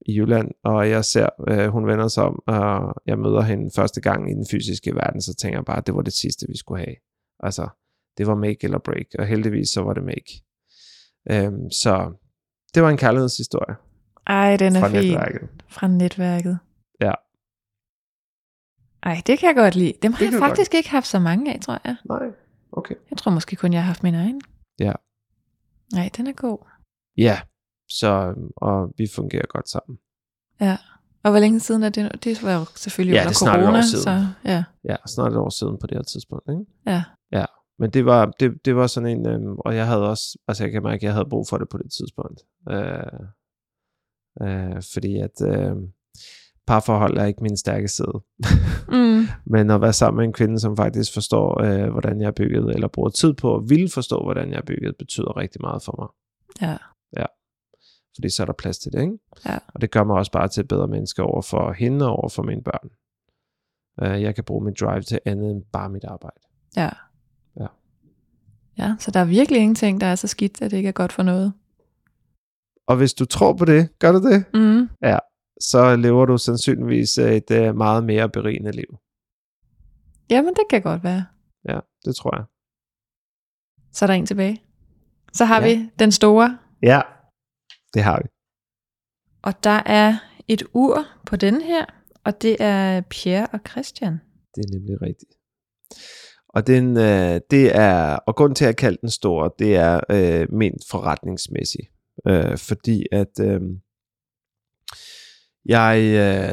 i Jylland, og jeg ser, hun vender sig om, og jeg møder hende første gang i den fysiske verden, så tænker jeg bare, at det var det sidste, vi skulle have. Altså, det var make eller break, og heldigvis så var det make. Så det var en kærlighedshistorie. Ej, den er fra fin. Netværket. Fra netværket. Ja. Ej, det kan jeg godt lide. Dem har jeg faktisk ikke haft så mange af, tror jeg. Nej, okay. Jeg tror måske kun, jeg har haft min egen. Ja. Nej, den er god. Ja, så og vi fungerer godt sammen. Ja, og hvor længe siden er det? Det var jo selvfølgelig under corona. Ja, det er snart et år siden. Så, ja, snart et år siden på det her tidspunkt, ikke? Ja. Ja, men det var sådan en, og jeg havde også, altså jeg kan mærke, at jeg havde brug for det på det tidspunkt. Fordi at parforhold er ikke min stærke side. Men at være sammen med en kvinde, som faktisk forstår, hvordan jeg er bygget, eller bruger tid på at ville forstå, hvordan jeg er bygget, betyder rigtig meget for mig. Ja. Ja. Fordi så er der plads til det, ikke? Ja. Og det gør mig også bare til et bedre menneske over for hende og over for mine børn. Jeg kan bruge mit drive til andet end bare mit arbejde. Ja. Ja. Ja, så der er virkelig ingenting, der er så skidt, at det ikke er godt for noget. Og hvis du tror på det, gør du det? Mm. Ja. Så lever du sandsynligvis et meget mere berigende liv. Jamen, det kan godt være. Ja, det tror jeg. Så er der en tilbage. Så har vi den store. Ja, det har vi. Og der er et ur på den her, og det er Pierre og Christian. Det er nemlig rigtigt. Og grunden til at kalde den store, det er ment forretningsmæssigt. Fordi at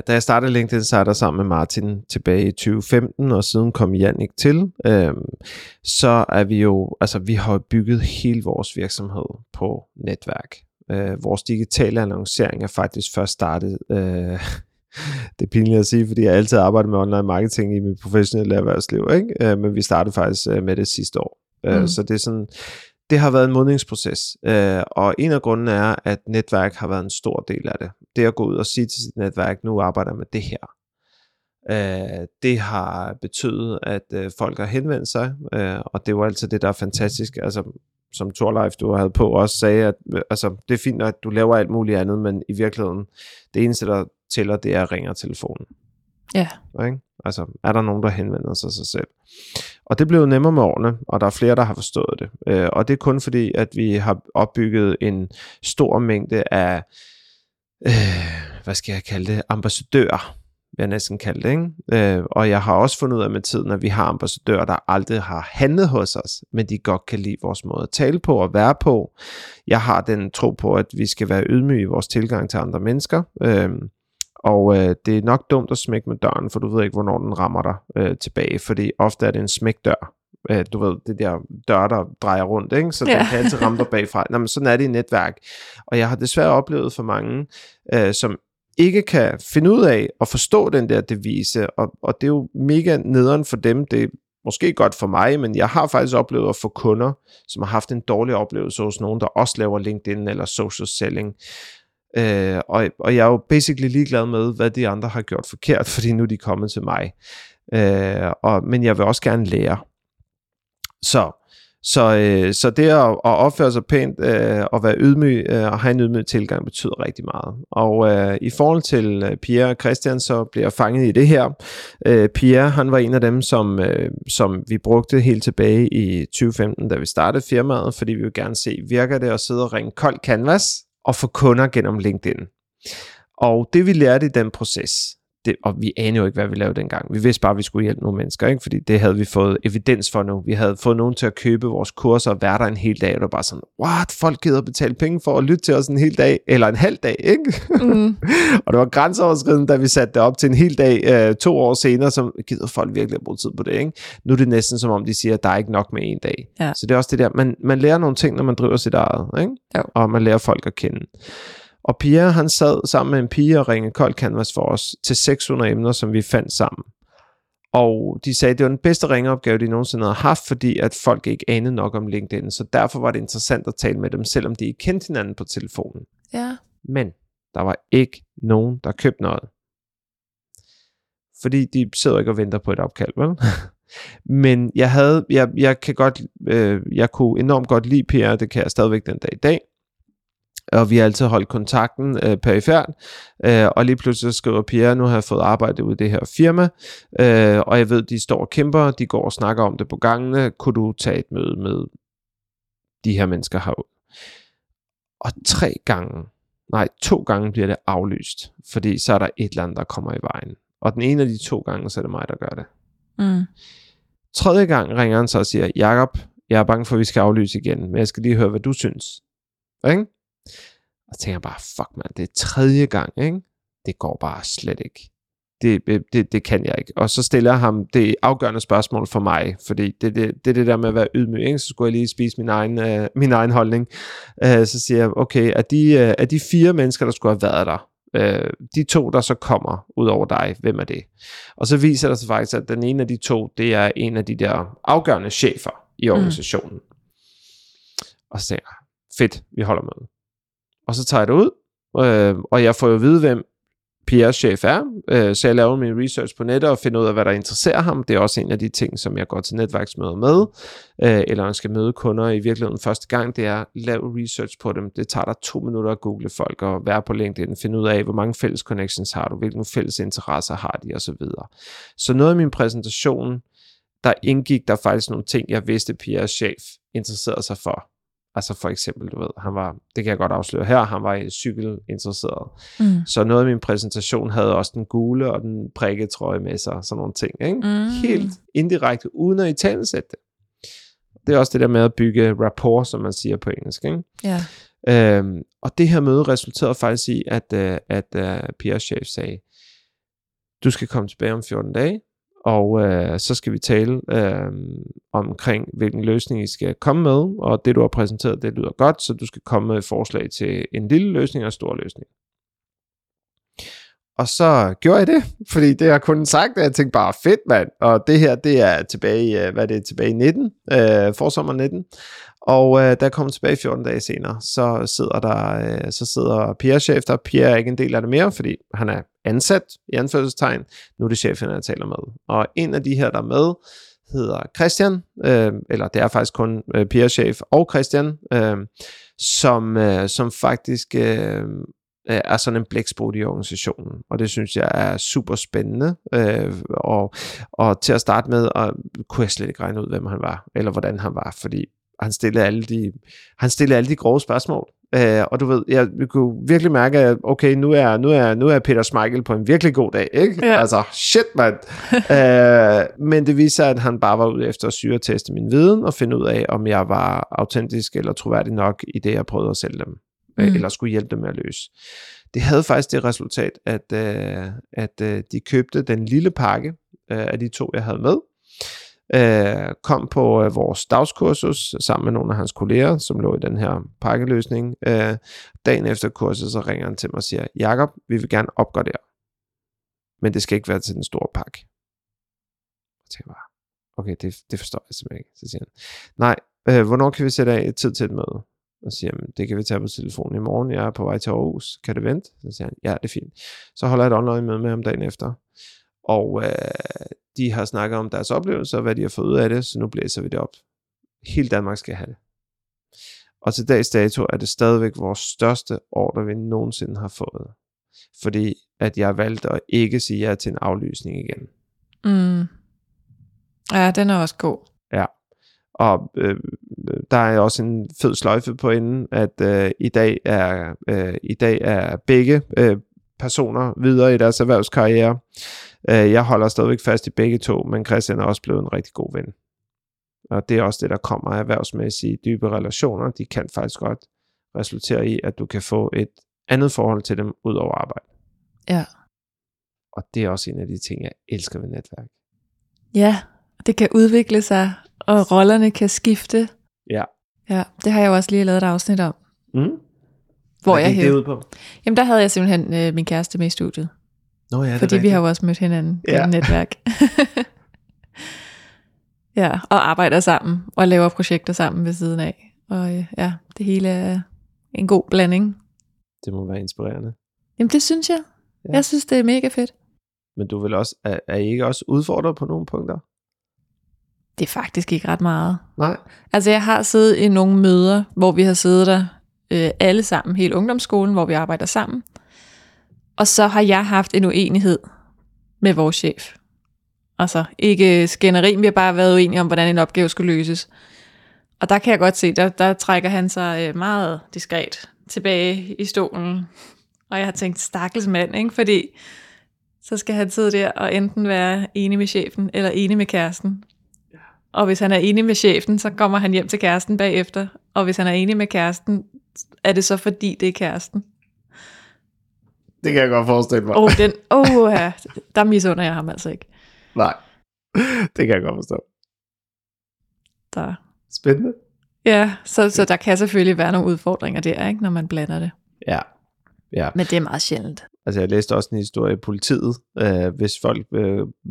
da jeg startede LinkedIn Insider sammen med Martin tilbage i 2015, og siden kom Jannik til, så er vi jo, altså vi har bygget hele vores virksomhed på netværk. Vores digitale annoncering er faktisk først startet, det er pinligt at sige, fordi jeg altid arbejder med online marketing i mit professionelle erhvervsliv, ikke? Men vi startede faktisk med det sidste år. Så det er sådan... Det har været en modningsproces, og en af grundene er, at netværk har været en stor del af det. Det at gå ud og sige til sit netværk, nu arbejder jeg med det her. Det har betydet, at folk har henvendt sig, og det var altid det, der er fantastisk. Altså, som Torleif, du havde på, også sagde, at altså, det er fint, at du laver alt muligt andet, men i virkeligheden, det eneste, der tæller, det er at ringe telefonen. Ja. Okay? Altså, er der nogen, der henvender sig selv? Og det blev nemmere med årene, og der er flere, der har forstået det. Og det er kun fordi, at vi har opbygget en stor mængde af, hvad skal jeg kalde det, ambassadører, vil jeg næsten kalde det, ikke? Og jeg har også fundet ud af med tiden, at vi har ambassadører, der aldrig har handlet hos os, men de godt kan lide vores måde at tale på og være på. Jeg har den tro på, at vi skal være ydmyge i vores tilgang til andre mennesker. Og det er nok dumt at smække med døren, for du ved ikke, hvornår den rammer dig tilbage. Fordi ofte er det en smækdør. Du ved, det der dør, der drejer rundt, ikke? Så den kan altid ramme dig bagfra. Nå, men sådan er det i netværk. Og jeg har desværre oplevet for mange, som ikke kan finde ud af at forstå den der devise. Og det er jo mega nederen for dem. Det er måske godt for mig, men jeg har faktisk oplevet at få kunder, som har haft en dårlig oplevelse hos nogen, der også laver LinkedIn eller social selling. Og jeg er jo basically ligeglad med, hvad de andre har gjort forkert, fordi nu er de kommet til mig. Men jeg vil også gerne lære. Så det at opføre sig pænt og være ydmyg og have en ydmyg tilgang betyder rigtig meget. Og i forhold til Pierre og Christian, så bliver jeg fanget i det her. Pierre, han var en af dem, som vi brugte helt tilbage i 2015, da vi startede firmaet, fordi vi ville gerne se, virker det at sidde og ringe kold canvas og få kunder gennem LinkedIn. Og det vi lærte i den proces, og vi anede jo ikke, hvad vi lavede dengang. Vi vidste bare, at vi skulle hjælpe nogle mennesker, ikke? Fordi det havde vi fået evidens for nu. Vi havde fået nogen til at købe vores kurser og være der en hel dag, og det var bare sådan, what? Folk gider at betale penge for at lytte til os en hel dag, eller en halv dag, ikke? Mm. Og det var grænseoverskridende, da vi satte det op til en hel dag 2 år senere, som gider folk virkelig at bruge tid på det, ikke? Nu er det næsten som om, de siger, at der er ikke nok med en dag. Ja. Så det er også det der, man lærer nogle ting, når man driver sit eget, ikke? Jo. Og man lærer folk at kende. Og Pierre, han sad sammen med en pige og ringede kold canvas for os til 600 emner, som vi fandt sammen. Og de sagde, at det var den bedste ringeopgave, de nogensinde havde haft, fordi at folk ikke anede nok om LinkedIn. Så derfor var det interessant at tale med dem, selvom de ikke kendte hinanden på telefonen. Ja. Men der var ikke nogen, der købte noget. Fordi de sidder ikke og venter på et opkald, vel? Men jeg kunne enormt godt lide Pierre, det kan jeg stadigvæk den dag i dag. Og vi har altid holdt kontakten perifært, og lige pludselig skriver Pierre, nu har jeg fået arbejde ude i det her firma, og jeg ved, de står og kæmper, de går og snakker om det på gangene, kunne du tage et møde med de her mennesker herude? Og 2 gange bliver det aflyst, fordi så er der et eller andet, der kommer i vejen. Og den ene af de 2 gange, så er det mig, der gør det. Mm. 3. gang ringer han så og siger, Jakob, jeg er bange for, at vi skal aflyse igen, men jeg skal lige høre, hvad du synes. Ikke? Og tænker bare, fuck mand, det er 3. gang, ikke? Det går bare slet ikke. Det kan jeg ikke. Og så stiller jeg ham det afgørende spørgsmål for mig, fordi det der med at være ydmyg, ikke? Så skulle jeg lige spise min egen holdning. Så siger jeg, okay, er de 4 mennesker, der skulle have været der, de 2, der så kommer ud over dig, hvem er det? Og så viser der sig faktisk, at den ene af de 2, det er en af de der afgørende chefer i organisationen. Og så tænker jeg, fedt, vi holder med. Og så tager jeg det ud, og jeg får jo at vide, hvem Pierres chef er, så jeg laver min research på nettet og finder ud af, hvad der interesserer ham. Det er også en af de ting, som jeg går til netværksmøder med, eller jeg skal møde kunder i virkeligheden første gang, det er lave research på dem. Det tager dig 2 minutter at google folk og være på LinkedIn, finde ud af, hvor mange fælles connections har du, hvilke fælles interesser har de osv. Så noget af min præsentation, der indgik der faktisk nogle ting, jeg vidste, Pierres chef interesserede sig for. Altså for eksempel, du ved, han var, det kan jeg godt afsløre her, han var cykelinteresseret. Mm. Så noget af min præsentation havde også den gule og den prikkede trøje med sig, sådan nogle ting, ikke? Mm. Helt indirekte, uden at italesætte det. Det er også det der med at bygge rapport, som man siger på engelsk, ikke? Yeah. Og det her møde resulterede faktisk i, at Pierres chef sagde, du skal komme tilbage om 14 dage, og så skal vi tale omkring, hvilken løsning I skal komme med, og det, du har præsenteret, det lyder godt, så du skal komme med et forslag til en lille løsning og en stor løsning. Og så gjorde jeg det, fordi det har kun sagt, at jeg tænkte bare, fedt mand, og det her, det er tilbage, tilbage i 19, forsommer 19, og der kom tilbage 14 dage senere, så sidder Pierres chef der. Pierre er ikke en del af det mere, fordi han er ansat i anførselstegn, nu er det chefen, jeg taler med, og en af de her, der er med, hedder Christian, eller det er faktisk kun Pierres chef og Christian, som faktisk... er sådan en blæksprut i organisationen, og det synes jeg er super spændende, og til at starte med, kunne jeg slet ikke regne ud, hvem han var, eller hvordan han var, fordi han stillede alle de grove spørgsmål, og du ved, jeg kunne virkelig mærke, at okay, nu er Peter Schmeichel på en virkelig god dag, ikke? Ja. Altså, shit, mand! Men det viser, at han bare var ude efter at syreteste min viden, og finde ud af, om jeg var autentisk eller troværdig nok i det, jeg prøvede at sælge dem. Mm. Eller skulle hjælpe dem med at løse. Det havde faktisk det resultat, at de købte den lille pakke af de 2, jeg havde med. Kom på vores dagskursus sammen med nogle af hans kolleger, som lå i den her pakkeløsning. Dagen efter kurset, så ringer han til mig og siger, Jakob, vi vil gerne opgradere. Men det skal ikke være til den store pakke. Jeg tænker bare, okay, det forstår jeg simpelthen ikke. Så siger han, nej, hvornår kan vi sætte af tid til et møde? Og siger, det kan vi tage på telefonen i morgen, jeg er på vej til Aarhus, kan det vente? Så siger han, ja, det er fint. Så holder jeg et online møde med ham dagen efter, og de har snakket om deres oplevelser, hvad de har fået ud af det, så nu blæser vi det op. Hele Danmark skal have det. Og til dags dato er det stadigvæk vores største ordre, vi nogensinde har fået. Fordi at jeg valgte at ikke sige ja til en aflysning igen. Mm. Ja, den er også god. Ja. Og der er også en fed sløjfe på inden, at i dag er begge personer videre i deres erhvervskarriere. Jeg holder stadigvæk fast i begge 2, men Christian er også blevet en rigtig god ven. Og det er også det, der kommer af erhvervsmæssige dybe relationer. De kan faktisk godt resultere i, at du kan få et andet forhold til dem ud over arbejde. Ja. Og det er også en af de ting, jeg elsker ved netværk. Ja, det kan udvikle sig. Og rollerne kan skifte. Ja. Ja, det har jeg jo også lige lavet et afsnit om. Mm. Hvor jeg hævde. Ud på? Jamen der havde jeg simpelthen min kæreste med i studiet. Nå ja, det fordi vi har jo også mødt hinanden i et netværk. Ja, og arbejder sammen og laver projekter sammen ved siden af. Og ja, det hele er en god blanding. Det må være inspirerende. Jamen det synes jeg. Ja. Jeg synes, det er mega fedt. Men du vil også, er I ikke også udfordret på nogle punkter? Det er faktisk ikke ret meget. Nej. Altså jeg har siddet i nogle møder, hvor vi har siddet der alle sammen, hele ungdomsskolen, hvor vi arbejder sammen. Og så har jeg haft en uenighed med vores chef. Altså ikke skænderi, vi har bare været uenige om, hvordan en opgave skulle løses. Og der kan jeg godt se, der trækker han sig meget diskret tilbage i stolen. Og jeg har tænkt, stakkels mand, ikke? Fordi så skal han sidde der og enten være enig med chefen eller enig med kæresten. Og hvis han er enig med chefen, så kommer han hjem til kæresten bagefter. Og hvis han er enig med kæresten, er det så fordi det er kæresten? Det kan jeg godt forestille mig. Der misunder jeg ham altså ikke. Nej, det kan jeg godt forstå. Der. Spændende. Ja, så der kan selvfølgelig være nogle udfordringer der, ikke, når man blander det. Ja. Ja. Men det er meget sjældent. Altså jeg læste også en historie i politiet. Hvis folk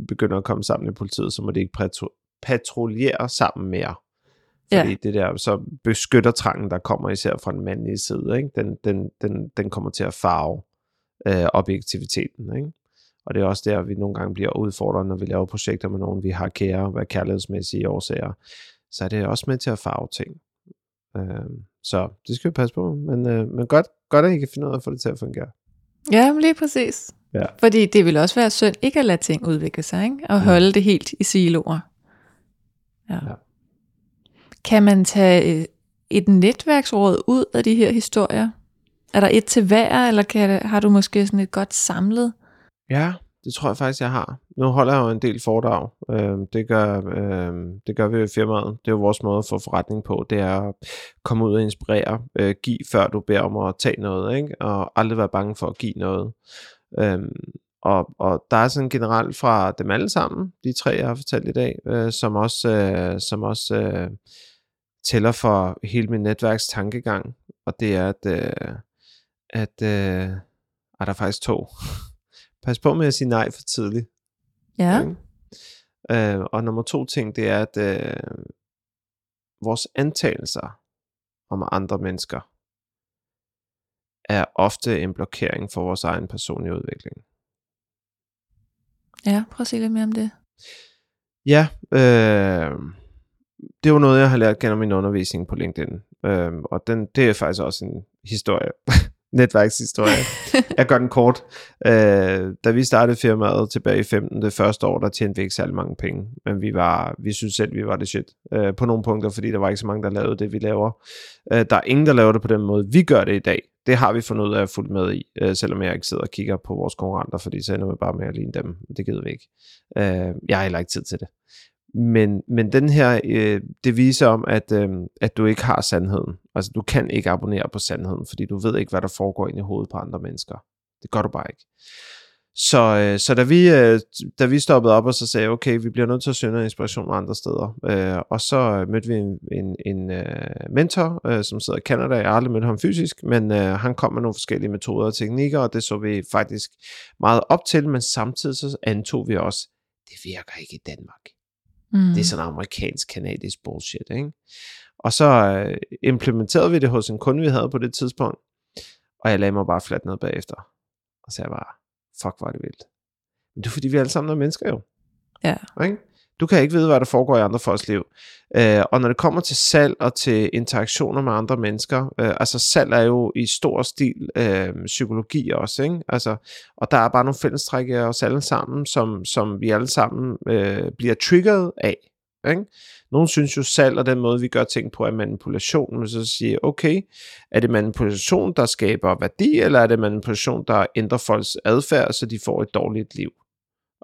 begynder at komme sammen i politiet, så må det ikke patruljere sammen mere. Fordi det der, så beskytter trangen, der kommer især fra den mandlige side, ikke? Den kommer til at farve objektiviteten, ikke? Og det er også der, vi nogle gange bliver udfordret, når vi laver projekter med nogen, vi har kære, hvad kærlighedsmæssige årsager. Så er det også med til at farve ting. Så det skal vi passe på. Men godt, at I kan finde ud af at få det til at fungere. Ja, lige præcis. Ja. Fordi det vil også være synd ikke at lade ting udvikle sig, ikke? Og holde det helt i siloer. Ja. Ja. Kan man tage et netværksråd ud af de her historier? Er der et til hver, eller har du måske sådan et godt samlet? Ja, det tror jeg faktisk, jeg har. Nu holder jeg jo en del foredrag. Det gør vi jo i firmaet. Det er jo vores måde at få forretning på. Det er at komme ud og inspirere. Giv, før du beder om at tage noget, ikke? Og aldrig være bange for at give noget. Og der er sådan generelt fra dem alle sammen, de tre, jeg har fortalt i dag, som også tæller for hele min netværks tankegang. Og det er, at der er faktisk to. Pas på med at sige nej for tidligt. Ja. Okay. Og nummer 2 ting, det er, at vores antagelser om andre mennesker er ofte en blokering for vores egen personlige udvikling. Ja, prøv at sige lidt mere om det. Ja, det er jo noget, jeg har lært gennem min undervisning på LinkedIn. Og det er faktisk også en historie. Netværkshistorie. Jeg gør den kort. Da vi startede firmaet tilbage i 15, det første år, der tjente vi ikke særlig mange penge. Men vi synes selv, vi var det shit. På nogle punkter, fordi der var ikke så mange, der lavede det, vi laver. Der er ingen, der laver det på den måde. Vi gør det i dag. Det har vi fundet ud af at fulde med i. Selvom jeg ikke sidder og kigger på vores konkurrenter, fordi så ender vi bare med at ligne dem. Det gider vi ikke. Jeg har heller ikke tid til det. Men den her, det viser om, at du ikke har sandheden. Altså, du kan ikke abonnere på sandheden, fordi du ved ikke, hvad der foregår inde i hovedet på andre mennesker. Det gør du bare ikke. Så da vi stoppede op og så sagde, okay, vi bliver nødt til at søge inspiration andre steder. Og så mødte vi en mentor, som sidder i Canada. Jeg har aldrig mødt ham fysisk, men han kom med nogle forskellige metoder og teknikker, og det så vi faktisk meget op til, men samtidig så antog vi også, det virker ikke i Danmark. Det er sådan amerikansk-kanadisk bullshit, ikke? Og så implementerede vi det hos en kunde, vi havde på det tidspunkt. Og jeg lagde mig bare fladt ned bagefter. Og så jeg bare, fuck, hvor er det vildt. Men det er fordi, vi alle sammen er mennesker jo. Ja. Okay? Du kan ikke vide, hvad der foregår i andre folks liv. Og når det kommer til salg og til interaktioner med andre mennesker, altså salg er jo i stor stil psykologi også, ikke? Altså, og der er bare nogle fællestræk af os alle sammen, som vi alle sammen bliver triggeret af. Ikke? Nogen synes jo salg og den måde, vi gør ting på, er manipulation. Men så siger okay, er det manipulation, der skaber værdi, eller er det manipulation, der ændrer folks adfærd, så de får et dårligt liv?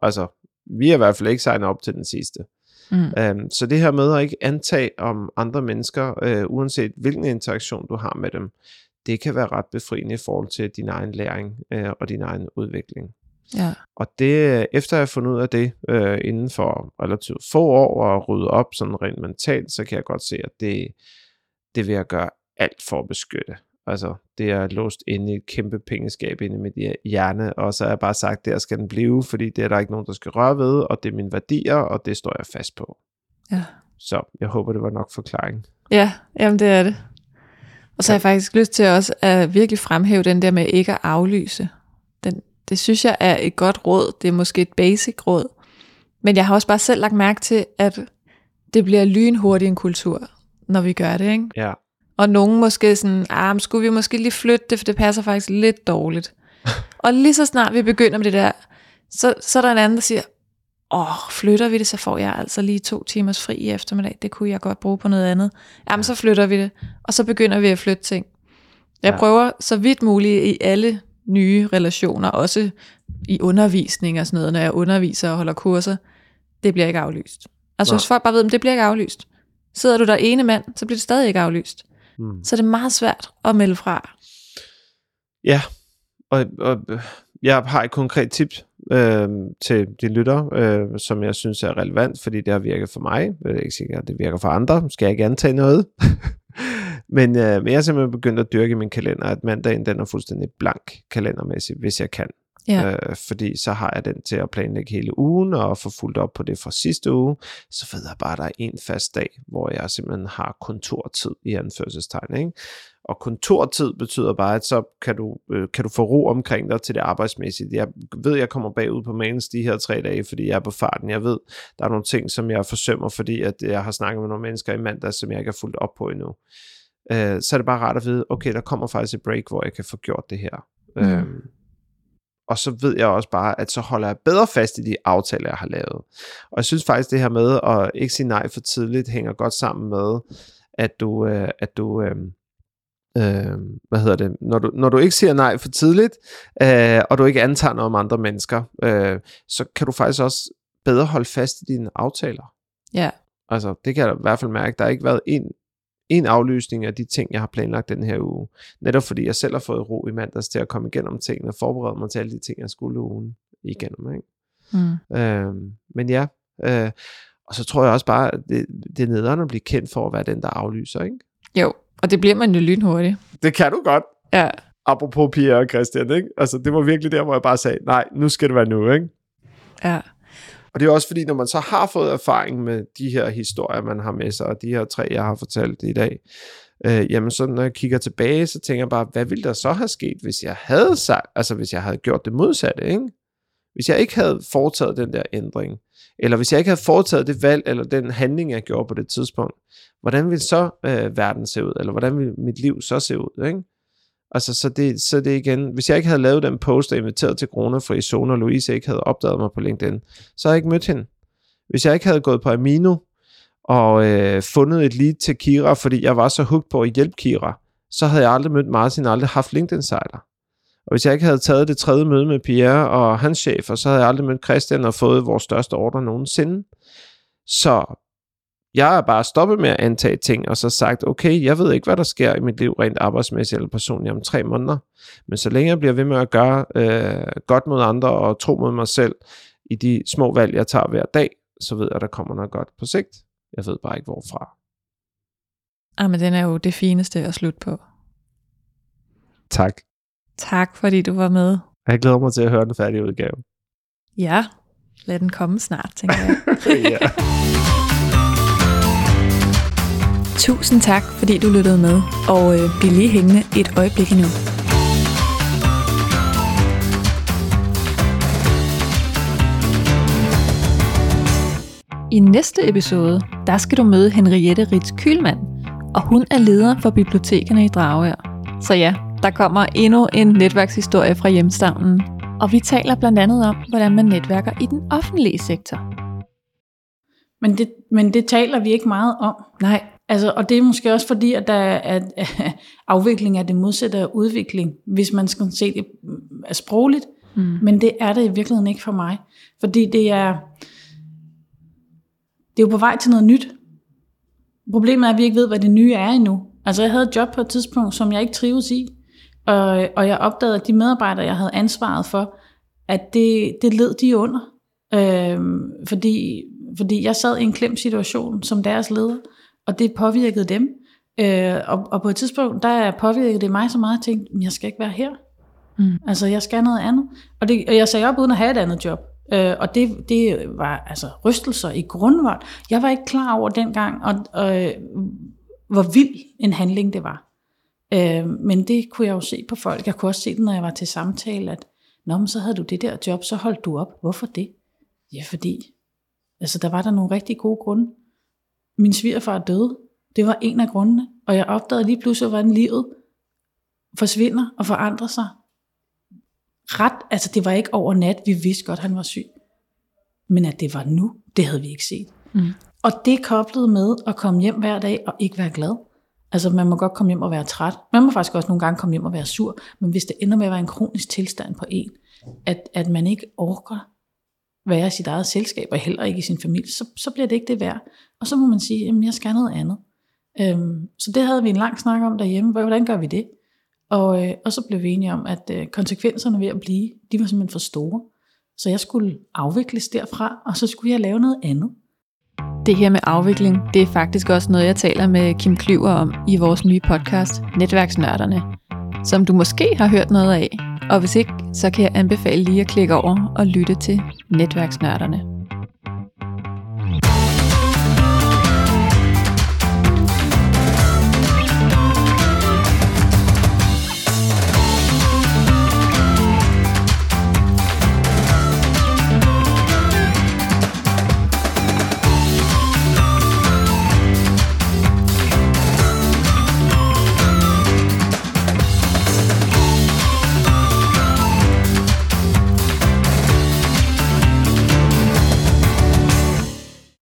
Altså, vi er i hvert fald ikke signet op til den sidste. Så det her med at ikke antage om andre mennesker, uanset hvilken interaktion du har med dem, det kan være ret befriende i forhold til din egen læring og din egen udvikling. Ja. Og det, efter jeg har fundet ud af det, inden for relativt få år og rydde op sådan rent mentalt, så kan jeg godt se, at det vil jeg gøre alt for at beskytte. Altså, det er låst inde i et kæmpe pengeskab inde i mit hjerne, og så har jeg bare sagt, der skal den blive, fordi det er der ikke nogen, der skal røre ved, og det er mine værdier, og det står jeg fast på. Ja. Så jeg håber, det var nok forklaring. Ja, jamen det er det. Og så har jeg faktisk lyst til også at virkelig fremhæve den der med ikke at aflyse. Det synes jeg er et godt råd. Det er måske et basic råd. Men jeg har også bare selv lagt mærke til, at det bliver lynhurtigt en kultur, når vi gør det, ikke? Ja. Og nogen måske sådan, skulle vi måske lige flytte det, for det passer faktisk lidt dårligt. Og lige så snart vi begynder med det der, så er der en anden, der siger, flytter vi det, så får jeg altså lige 2 timers fri i eftermiddag. Det kunne jeg godt bruge på noget andet. Jamen, så flytter vi det, og så begynder vi at flytte ting. Jeg prøver så vidt muligt i alle nye relationer, også i undervisning og sådan noget, når jeg underviser og holder kurser. Det bliver ikke aflyst. Altså hvis folk bare ved, at det bliver ikke aflyst. Sidder du der ene mand, så bliver det stadig ikke aflyst. Mm. Så det er meget svært at melde fra. Ja, og jeg har et konkret tip til de lyttere, som jeg synes er relevant, fordi det har virket for mig. Jeg er ikke sikker, at det virker for andre. Skal jeg ikke antage noget? Men jeg er simpelthen begyndt at dyrke min kalender, at mandagen den er fuldstændig blank kalendermæssigt, hvis jeg kan. Ja. Fordi så har jeg den til at planlægge hele ugen og få fuldt op på det fra sidste uge. Så ved jeg bare, at der er en fast dag, hvor jeg simpelthen har kontortid i anførselstegn, ikke? Og kontortid betyder bare, at så kan du få ro omkring dig til det arbejdsmæssigt. Jeg ved, jeg kommer bagud på mails de her 3 dage, fordi jeg er på farten. Jeg ved, der er nogle ting, som jeg forsømmer, fordi at jeg har snakket med nogle mennesker i mandag, som jeg ikke har fulgt op på endnu. Så er det bare rart at vide, okay, der kommer faktisk et break, hvor jeg kan få gjort det her. Mm. Og så ved jeg også bare, at så holder jeg bedre fast i de aftaler, jeg har lavet. Og jeg synes faktisk, det her med at ikke sige nej for tidligt, hænger godt sammen med, at du når du ikke siger nej for tidligt, og du ikke antager noget om andre mennesker, så kan du faktisk også bedre holde fast i dine aftaler. Ja. Yeah. Altså, det kan jeg i hvert fald mærke. Der har ikke været en aflysning af de ting, jeg har planlagt den her uge. Netop fordi jeg selv har fået ro i mandags til at komme igennem tingene og forberede mig til alle de ting, jeg skulle ugen igennem. Ikke? Mm. Og så tror jeg også bare, at det er nederen at blive kendt for at være den, der aflyser. Ikke? Jo, og det bliver man jo lynhurtigt. Det kan du godt. Ja. Apropos Pierre og Christian, ikke? Altså, det var virkelig der, hvor jeg bare sagde, nej, nu skal det være nu, ikke? Ja. Og det er også fordi, når man så har fået erfaring med de her historier, man har med sig, og de her 3, jeg har fortalt i dag, jamen så når jeg kigger tilbage, så tænker jeg bare, hvad ville der så have sket, hvis jeg havde sagt, altså hvis jeg havde gjort det modsatte, ikke? Hvis jeg ikke havde foretaget den der ændring, eller hvis jeg ikke havde foretaget det valg, eller den handling, jeg gjorde på det tidspunkt, hvordan ville så verden se ud, eller hvordan ville mit liv så se ud, ikke? Altså, så det igen, hvis jeg ikke havde lavet den post og inviteret til Corona Fri Zone, og Louise ikke havde opdaget mig på LinkedIn, så havde jeg ikke mødt hende. Hvis jeg ikke havde gået på Amino og fundet et lead til Kira, fordi jeg var så hooked på at hjælpe Kira, så havde jeg aldrig mødt Martin, aldrig haft LinkedIn-sejler. Og hvis jeg ikke havde taget det 3. møde med Pierre og hans chefer, så havde jeg aldrig mødt Christian og fået vores største ordre nogensinde. Så jeg er bare stoppet med at antage ting, og så sagt, okay, jeg ved ikke, hvad der sker i mit liv, rent arbejdsmæssigt eller personligt om 3 måneder. Men så længe jeg bliver ved med at gøre godt mod andre og tro mod mig selv i de små valg, jeg tager hver dag, så ved jeg, at der kommer noget godt på sigt. Jeg ved bare ikke, hvorfra. Men den er jo det fineste at slutte på. Tak. Tak, fordi du var med. Jeg glæder mig til at høre den færdige udgave. Ja, lad den komme snart, tænker jeg. Ja. Tusind tak, fordi du lyttede med, og bliv lige hængende et øjeblik endnu. I næste episode, der skal du møde Henriette Rits Kylmann, og hun er leder for Bibliotekerne i Dragør. Så ja, der kommer endnu en netværkshistorie fra hjemstavnen, og vi taler blandt andet om, hvordan man netværker i den offentlige sektor. Men det taler vi ikke meget om. Nej. Altså, og det er måske også fordi, at der er afvikling af det modsatte af udvikling, hvis man skal se det er sprogligt. Mm. Men det er det i virkeligheden ikke for mig. Fordi det er jo på vej til noget nyt. Problemet er, at vi ikke ved, hvad det nye er endnu. Altså, jeg havde et job på et tidspunkt, som jeg ikke trives i. Og jeg opdagede, at de medarbejdere, jeg havde ansvaret for, at det led de under. Fordi jeg sad i en klemt situation som deres leder. Og det påvirkede dem. Og på et tidspunkt, der påvirkede det mig så meget, at jeg tænkte, jeg skal ikke være her. Mm. Altså, jeg skal noget andet. Og jeg sagde op uden at have et andet job. Og det var altså rystelser i grundvold. Jeg var ikke klar over dengang, og hvor vild en handling det var. Men det kunne jeg jo se på folk. Jeg kunne også se det, når jeg var til samtale, at nå, men så havde du det der job, så holdt du op. Hvorfor det? Ja, fordi altså, der var der nogle rigtig gode grunde. Min svigerfar døde. Det var en af grundene. Og jeg opdagede lige pludselig, hvordan livet forsvinder og forandrer sig. Altså det var ikke over nat, vi vidste godt, han var syg. Men at det var nu, det havde vi ikke set. Mm. Og det koblede med at komme hjem hver dag og ikke være glad. Altså man må godt komme hjem og være træt. Man må faktisk også nogle gange komme hjem og være sur. Men hvis det ender med at være en kronisk tilstand på en, at man ikke orker være i sit eget selskab, og heller ikke i sin familie, så bliver det ikke det værd. Og så må man sige, jamen jeg skal noget andet. Så det havde vi en lang snak om derhjemme. Hvordan gør vi det? Og så blev vi enige om, at konsekvenserne ved at blive, de var simpelthen for store. Så jeg skulle afvikles derfra, og så skulle jeg lave noget andet. Det her med afvikling, det er faktisk også noget, jeg taler med Kim Kliver om i vores nye podcast, Netværksnørderne, som du måske har hørt noget af. Og hvis ikke, så kan jeg anbefale lige at klikke over og lytte til Netværksnørderne.